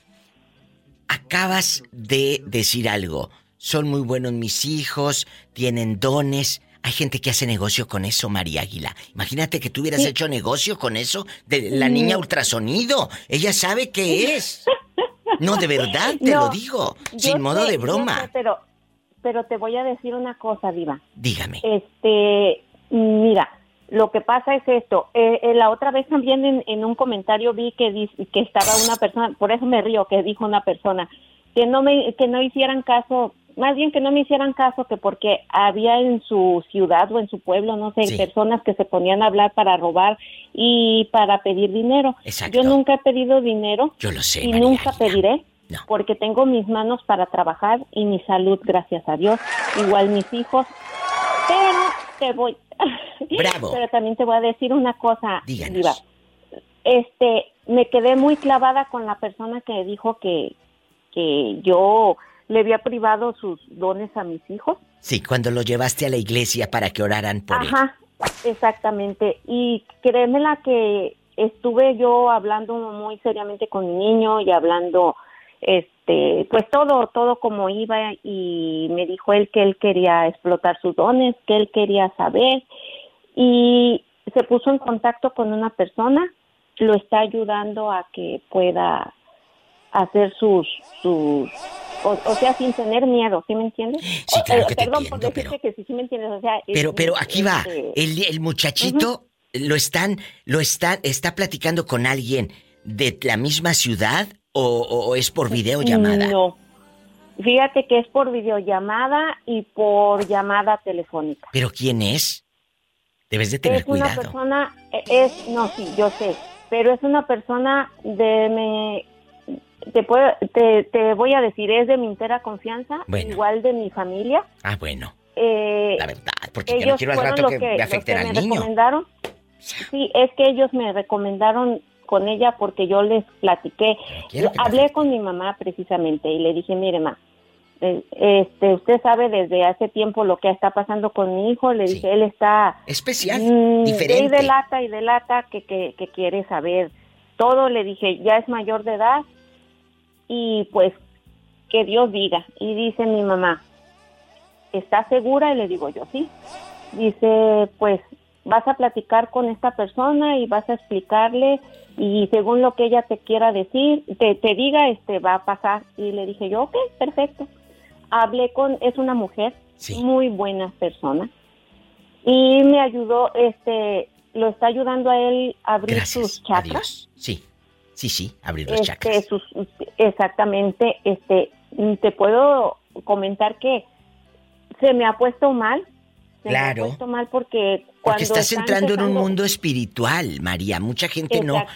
acabas de decir algo. Son muy buenos mis hijos, tienen dones. Hay gente que hace negocio con eso, María Águila. Imagínate que tú hubieras hecho negocio con eso de la niña ultrasonido. Ella sabe qué es. No, de verdad, te lo digo. Sin modo de broma. Sé, pero te voy a decir una cosa, Diva. Dígame. Mira, lo que pasa es esto. La otra vez también en un comentario vi que estaba una persona, por eso me río, que dijo una persona, que no me hicieran caso, que porque había en su ciudad o en su pueblo, no sé, personas que se ponían a hablar para robar y para pedir dinero. Exacto. Yo nunca he pedido dinero. Yo lo sé, y María nunca Águila. Pediré, no. Porque tengo mis manos para trabajar y mi salud, gracias a Dios, igual mis hijos. Pero Bravo. Pero también te voy a decir una cosa, Diva. Me quedé muy clavada con la persona que dijo que yo le había privado sus dones a mis hijos. Sí, cuando los llevaste a la iglesia para que oraran por él. Ajá, exactamente. Y créemela que estuve yo hablando muy seriamente con mi niño y hablando, pues todo como iba, y me dijo él que él quería explotar sus dones, que él quería saber, y se puso en contacto con una persona, lo está ayudando a que pueda hacer sus o sea, sin tener miedo, ¿sí me entiendes? Sí, claro que perdón, te entiendo, por decirte que sí me entiendes, o sea... Pero aquí va, el muchachito está platicando con alguien de la misma ciudad o es por videollamada. No, fíjate que es por videollamada y por llamada telefónica. ¿Pero quién es? Debes de tener cuidado. Es una persona, no, sí, yo sé, pero es una persona te voy a decir, es de mi entera confianza, igual de mi familia. Ah, bueno. La verdad, porque yo no quiero al rato que me afecten al niño. Recomendaron, sí, es que ellos me recomendaron con ella porque yo les platiqué. Hablé con mi mamá precisamente y le dije, mire, ma, usted sabe desde hace tiempo lo que está pasando con mi hijo. Le dije, él está... especial, diferente. Y delata que quiere saber todo. Le dije, ya es mayor de edad. Y pues que Dios diga. Y dice mi mamá, ¿estás segura? Y le digo yo, sí. Dice, pues vas a platicar con esta persona y vas a explicarle, y según lo que ella te quiera decir, te diga, va a pasar. Y le dije yo, ok, perfecto. Hablé con, es una mujer, muy buena persona, y me ayudó, lo está ayudando a él a abrir sus chakras. Sí, abrir los chakras. Exactamente, te puedo comentar que se me ha puesto mal. Me ha puesto mal porque estás entrando en un mundo espiritual, María. Mucha gente no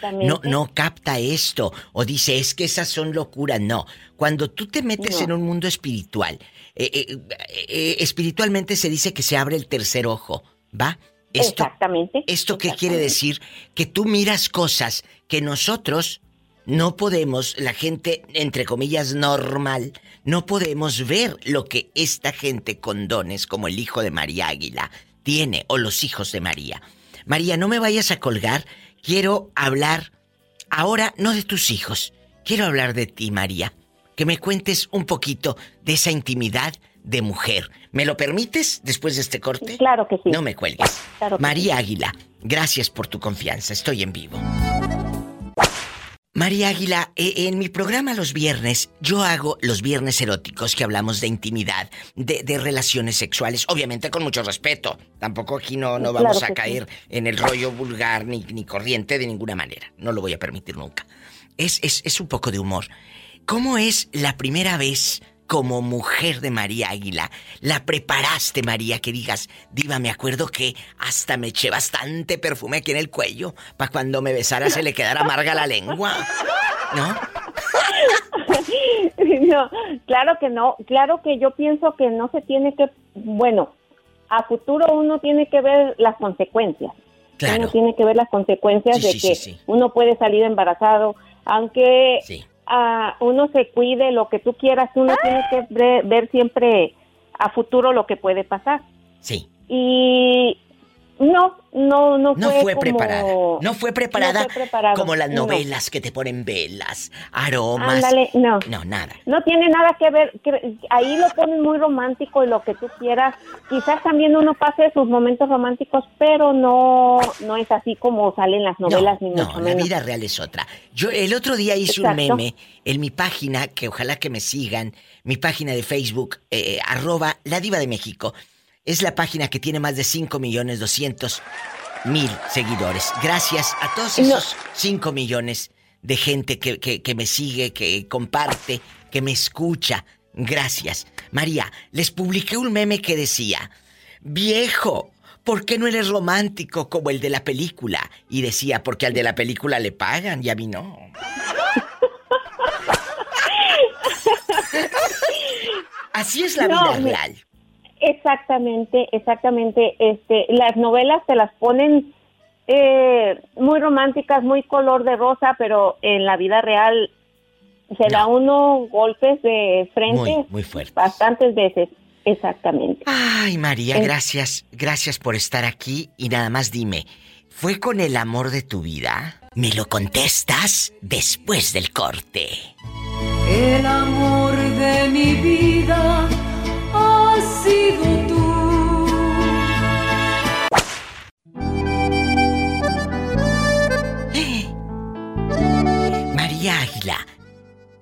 capta esto o dice, es que esas son locuras. No, cuando tú te metes en un mundo espiritual, espiritualmente se dice que se abre el tercer ojo, ¿va? ¿Esto qué quiere decir? Que tú miras cosas que nosotros no podemos, la gente, entre comillas, normal, no podemos ver lo que esta gente con dones, como el hijo de María Águila, tiene, o los hijos de María. María, no me vayas a colgar, quiero hablar ahora, no de tus hijos, quiero hablar de ti, María, que me cuentes un poquito de esa intimidad de mujer. ¿Me lo permites después de este corte? Claro que sí. No me cuelgues. Claro, María Águila, gracias por tu confianza. Estoy en vivo. María Águila, en mi programa los viernes, yo hago los viernes eróticos que hablamos de intimidad, de relaciones sexuales, obviamente con mucho respeto. Tampoco aquí no vamos a caer en el rollo vulgar ni corriente de ninguna manera. No lo voy a permitir nunca. Es un poco de humor. ¿Cómo es la primera vez como mujer de María Águila? ¿La preparaste, María, que digas, Diva, me acuerdo que hasta me eché bastante perfume aquí en el cuello para cuando me besara se le quedara amarga la lengua? ¿No? No, claro que no. Claro que yo pienso que no se tiene que... Bueno, a futuro uno tiene que ver las consecuencias. Claro. Uno tiene que ver las consecuencias de que uno puede salir embarazado, aunque... Sí. Uno se cuide, lo que tú quieras, uno tiene que ver siempre a futuro lo que puede pasar. Sí. Y No fue preparada como las novelas que te ponen velas, aromas. Ándale, no. No, nada. No tiene nada que ver, ahí lo ponen muy romántico y lo que tú quieras. Quizás también uno pase sus momentos románticos, pero no es así como salen las novelas, ni mucho menos. No, la vida real es otra. Yo el otro día hice un meme en mi página, que ojalá que me sigan, mi página de Facebook, @LaDivaDeMexico. Es la página que tiene más de 5,200,000 seguidores. Gracias a todos esos 5 millones de gente que me sigue, que comparte, que me escucha. Gracias. María, les publiqué un meme que decía: viejo, ¿por qué no eres romántico como el de la película? Y decía, porque al de la película le pagan y a mí no. Así es la vida real. Exactamente. Las novelas te las ponen muy románticas, muy color de rosa, pero en la vida real se da uno golpes de frente muy, muy fuertes, bastantes veces. Exactamente. Ay, María, gracias por estar aquí. Y nada más dime, ¿fue con el amor de tu vida? Me lo contestas después del corte. El amor de mi vida has sido tú. María Águila,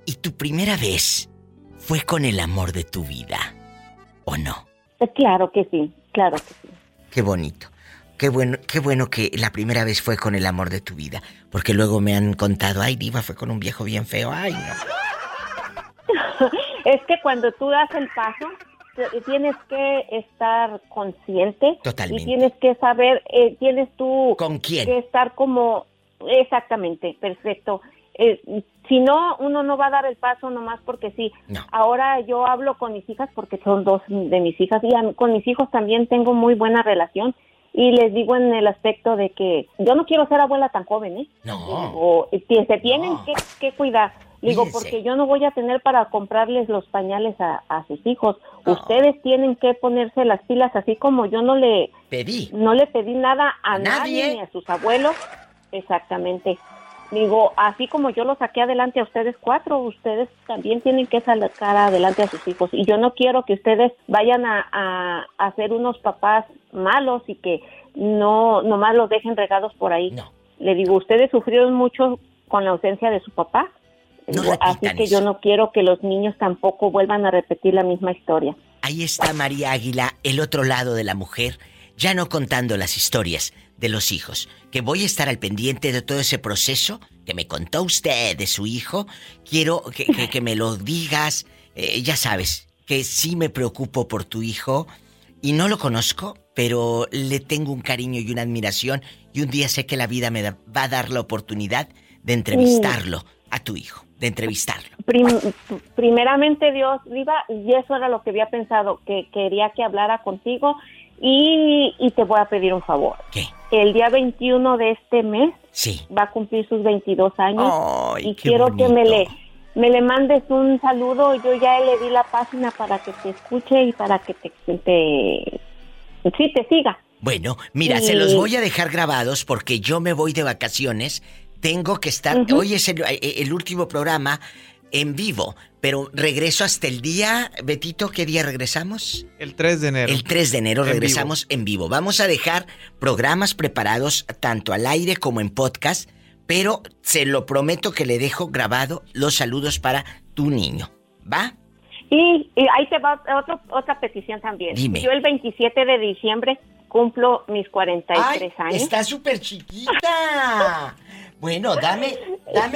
¿y tu primera vez fue con el amor de tu vida, o no? Claro que sí. Qué bonito. Qué bueno que la primera vez fue con el amor de tu vida, porque luego me han contado, ay, diva, fue con un viejo bien feo, ay, no. Es que cuando tú das el paso, tienes que estar consciente. Totalmente. Y tienes que saber, tienes tú... ¿Con quién? Que estar como... Exactamente, perfecto. Si no, uno no va a dar el paso nomás porque sí. No. Ahora yo hablo con mis hijas porque son 2 de mis hijas. Y con mis hijos también tengo muy buena relación. Y les digo en el aspecto de que yo no quiero ser abuela tan joven, ¿eh? No. O se tienen que cuidar. Digo, fíjense, porque yo no voy a tener para comprarles los pañales a sus hijos. No. Ustedes tienen que ponerse las pilas, así como yo no le pedí nada a nadie ni a sus abuelos. Exactamente. Digo, así como yo los saqué adelante a ustedes 4, ustedes también tienen que sacar adelante a sus hijos. Y yo no quiero que ustedes vayan a ser unos papás malos y que no nomás los dejen regados por ahí. No. Le digo, ustedes sufrieron mucho con la ausencia de su papá. No, así que yo no quiero que los niños tampoco vuelvan a repetir la misma historia. Ahí está María Águila, el otro lado de la mujer, ya no contando las historias de los hijos. Que voy a estar al pendiente de todo ese proceso que me contó usted de su hijo. Quiero que me lo digas. Ya sabes que sí me preocupo por tu hijo y no lo conozco, pero le tengo un cariño y una admiración. Y un día sé que la vida me va a dar la oportunidad de entrevistarlo a tu hijo. De entrevistarlo. Primeramente, Dios, Diva, y eso era lo que había pensado, que quería que hablara contigo y te voy a pedir un favor. ¿Qué? El día 21 de este mes va a cumplir sus 22 años. ¡Ay, y quiero bonito! Que me le mandes un saludo. Yo ya le di la página para que te escuche y para que te siga. Bueno, mira, se los voy a dejar grabados porque yo me voy de vacaciones. Tengo que estar... Uh-huh. Hoy es el último programa en vivo, pero regreso hasta el día... Betito, ¿qué día regresamos? El 3 de enero. El 3 de enero regresamos en vivo. Vamos a dejar programas preparados tanto al aire como en podcast, pero se lo prometo que le dejo grabado los saludos para tu niño. ¿Va? Y ahí te va otra petición también. Dime. Yo el 27 de diciembre cumplo mis 43 años. Está súper chiquita. Bueno, dame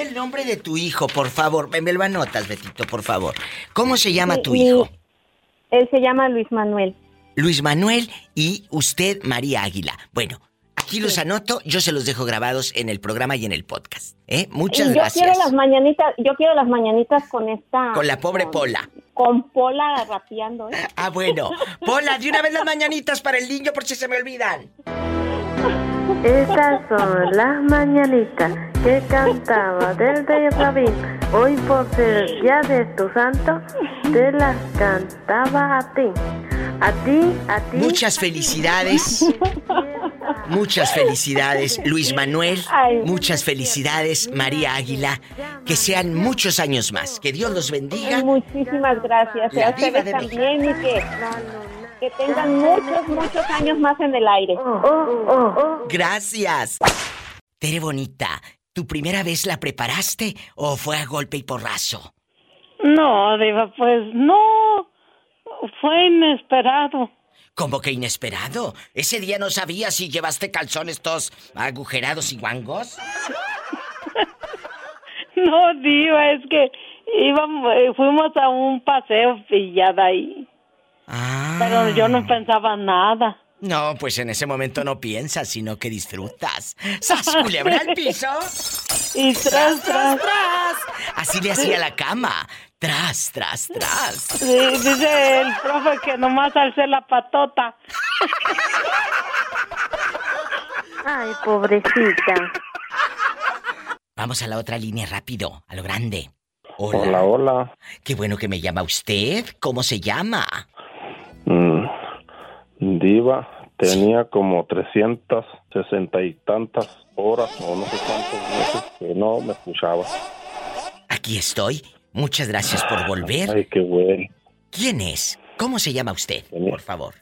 el nombre de tu hijo, por favor. Me lo anotas, Betito, por favor. ¿Cómo se llama tu hijo? Él se llama Luis Manuel. Luis Manuel y usted, María Águila. Bueno, aquí los anoto, yo se los dejo grabados en el programa y en el podcast. Muchas gracias. Yo quiero las mañanitas con esta... Con la pobre Pola. Con Pola rapeando, ¿eh? Ah, bueno. Pola, de una vez las mañanitas para el niño por si se me olvidan. Estas son las mañanitas que cantaba desde Flavín. Hoy por ser día de tu santo, te las cantaba a ti. A ti. Muchas felicidades. Muchas felicidades, Luis Manuel. Muchas felicidades, María Águila. Que sean muchos años más. Que Dios los bendiga. Muchísimas gracias. A ustedes también y que tengan muchos, muchos años más en el aire. Gracias. Tere Bonita, ¿tu primera vez la preparaste o fue a golpe y porrazo? No, Diva, pues no. Fue inesperado. ¿Cómo que inesperado? ¿Ese día no sabías si llevaste calzones todos agujerados y guangos? No, Diva, es que fuimos a un paseo pillada ahí. Ah. Pero yo no pensaba nada. No, pues en ese momento no piensas, sino que disfrutas. ¡Sas, culebra al piso! Y tras, tras, tras. Así le hacía la cama. Tras, tras, tras. Sí, dice el profe que nomás alcé la patota. Ay, pobrecita. Vamos a la otra línea rápido, a lo grande. Hola. Hola, hola. Qué bueno que me llama usted. ¿Cómo se llama? Diva, tenía como 360 y tantas horas o no sé cuántos meses que no me escuchaba. Aquí estoy. Muchas gracias por volver. Ay, qué bueno. ¿Quién es? ¿Cómo se llama usted? Por favor.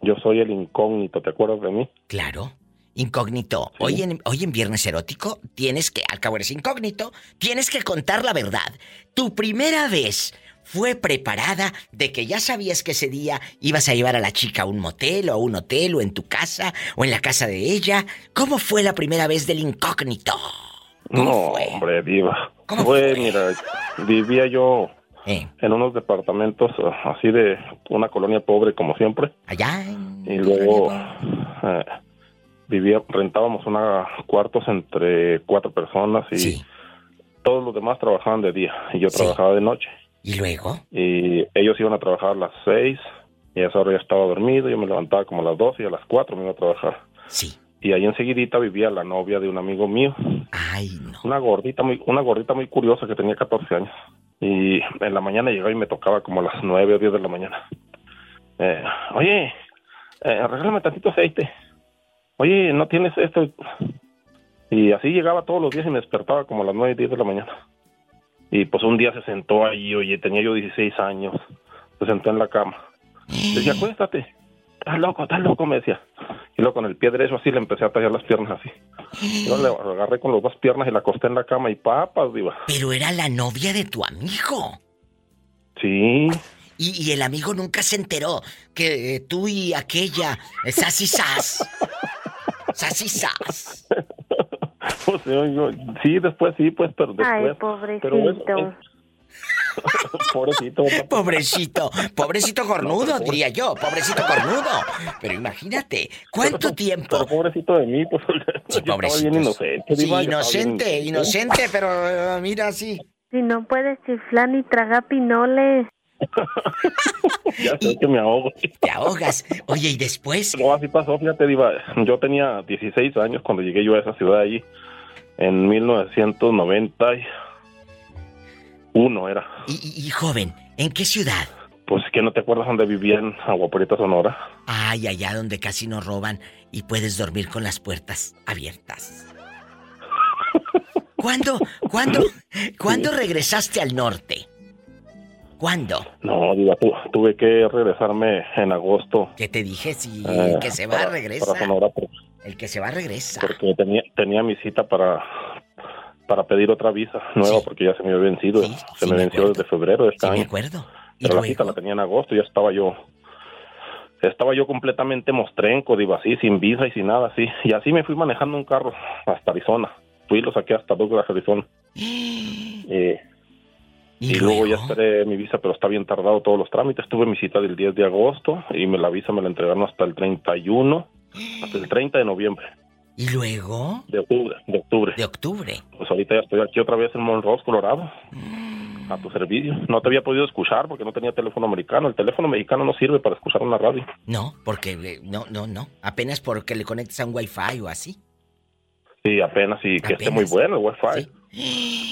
Yo soy el Incógnito, ¿te acuerdas de mí? Claro. Incógnito. Sí. Hoy en Viernes Erótico tienes que, al cabo eres incógnito, tienes que contar la verdad. Tu primera vez... ¿Fue preparada de que ya sabías que ese día ibas a llevar a la chica a un motel o a un hotel o en tu casa o en la casa de ella? ¿Cómo fue la primera vez del Incógnito? No, fue? Hombre, Diva. ¿Cómo fue? Mira, vivía yo en unos departamentos así de una colonia pobre como siempre. Allá. Y luego rentábamos cuartos entre 4 personas y todos los demás trabajaban de día y yo trabajaba de noche. ¿Y luego? Y ellos iban a trabajar a las 6, y a esa hora ya estaba dormido, yo me levantaba como a las 2 y a las 4 me iba a trabajar. Sí. Y ahí enseguidita vivía la novia de un amigo mío. Ay, no. Una gordita muy curiosa que tenía 14 años. Y en la mañana llegaba y me tocaba como a las 9 o 10 de la mañana. Oye, regálame tantito aceite. Oye, ¿no tienes esto? Y así llegaba todos los días y me despertaba como a las 9 o 10 de la mañana. Y pues un día se sentó ahí, oye, tenía yo 16 años, se sentó en la cama. Le decía, acuéstate, estás loco, me decía. Y luego con el pie derecho así le empecé a tallar las piernas así. Yo le agarré con las dos piernas y la acosté en la cama y papas, Diva. Pero era la novia de tu amigo. Sí. Y el amigo nunca se enteró que tú y aquella, sas y sas. Sas y sas. Pues yo, después, pero después. Ay, pobrecito. Pero bueno, pobrecito cornudo, diría yo, pobrecito cornudo. Pero imagínate, ¿cuánto tiempo? Pero pobrecito de mí, pues. Sí, pobrecito. Inocente, pero mira así. Si no puedes chiflar ni tragar pinoles. Ya sé que me ahogo. Te ahogas. Oye, ¿y después? No, así pasó, fíjate, Diva. Yo tenía 16 años cuando llegué yo a esa ciudad allí. En 1991 era. ¿Y joven? ¿En qué ciudad? Pues que no te acuerdas dónde vivía en Agua Prieta, Sonora. Ay, allá donde casi nos roban y puedes dormir con las puertas abiertas. ¿Cuándo regresaste al norte? ¿Cuándo? No, Diva, tuve que regresarme en agosto. ¿Qué te dije? Sí, el que se va, regresa. El que se va, regresa. Porque tenía mi cita para pedir otra visa nueva, porque ya se me había vencido. Sí, se me venció desde febrero de este año. Sí, me acuerdo. Pero la cita la tenía en agosto, ya estaba yo completamente mostrenco, Diva, así, sin visa y sin nada, así. Y así me fui manejando un carro hasta Arizona. Fui y lo saqué hasta Douglas, Arizona. Y luego ya esperé mi visa, pero está bien tardado todos los trámites. Tuve mi cita del 10 de agosto y la visa me la entregaron hasta el 31, hasta el 30 de noviembre. ¿Y luego? De octubre. Pues ahorita ya estoy aquí otra vez en Mount Rose, Colorado, a tu servicio. No te había podido escuchar porque no tenía teléfono americano. El teléfono mexicano no sirve para escuchar una radio. No, porque no. Apenas porque le conectes a un wifi o así. Sí, apenas, y que esté muy bueno el wifi. Sí.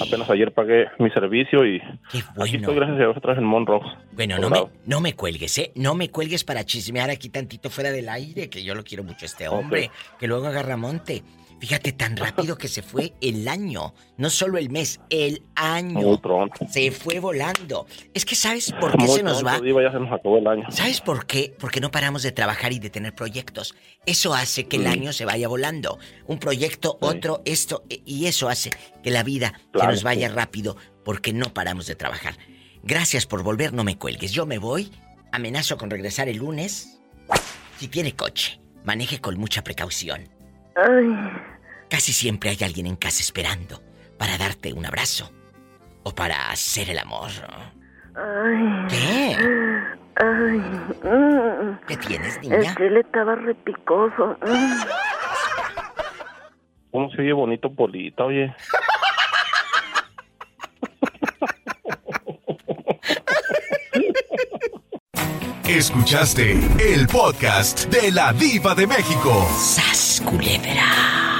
Apenas ayer pagué mi servicio y bueno, aquí estoy gracias a vosotras en Monroe. Bueno, no me cuelgues, ¿eh? No me cuelgues para chismear aquí tantito fuera del aire, que yo lo quiero mucho a este hombre, okay, que luego agarra monte. Fíjate tan rápido que se fue el año, no solo el mes, el año. Muy pronto. Se fue volando. Es que ¿sabes por qué se nos va? Diva, ya se nos acabó el año. ¿Sabes por qué? Porque no paramos de trabajar y de tener proyectos. Eso hace que el año se vaya volando. Un proyecto, otro, esto, y eso hace que la vida se nos vaya rápido porque no paramos de trabajar. Gracias por volver, no me cuelgues. Yo me voy, amenazo con regresar el lunes. Si tiene coche, maneje con mucha precaución. Ay. Casi siempre hay alguien en casa esperando para darte un abrazo o para hacer el amor. Ay. ¿Qué? Ay. ¿Qué tienes, niña? El chile estaba repicoso. ¿Cómo se oye bonito Polita, oye? Escuchaste el podcast de La Diva de México. ¡Sas, culebra!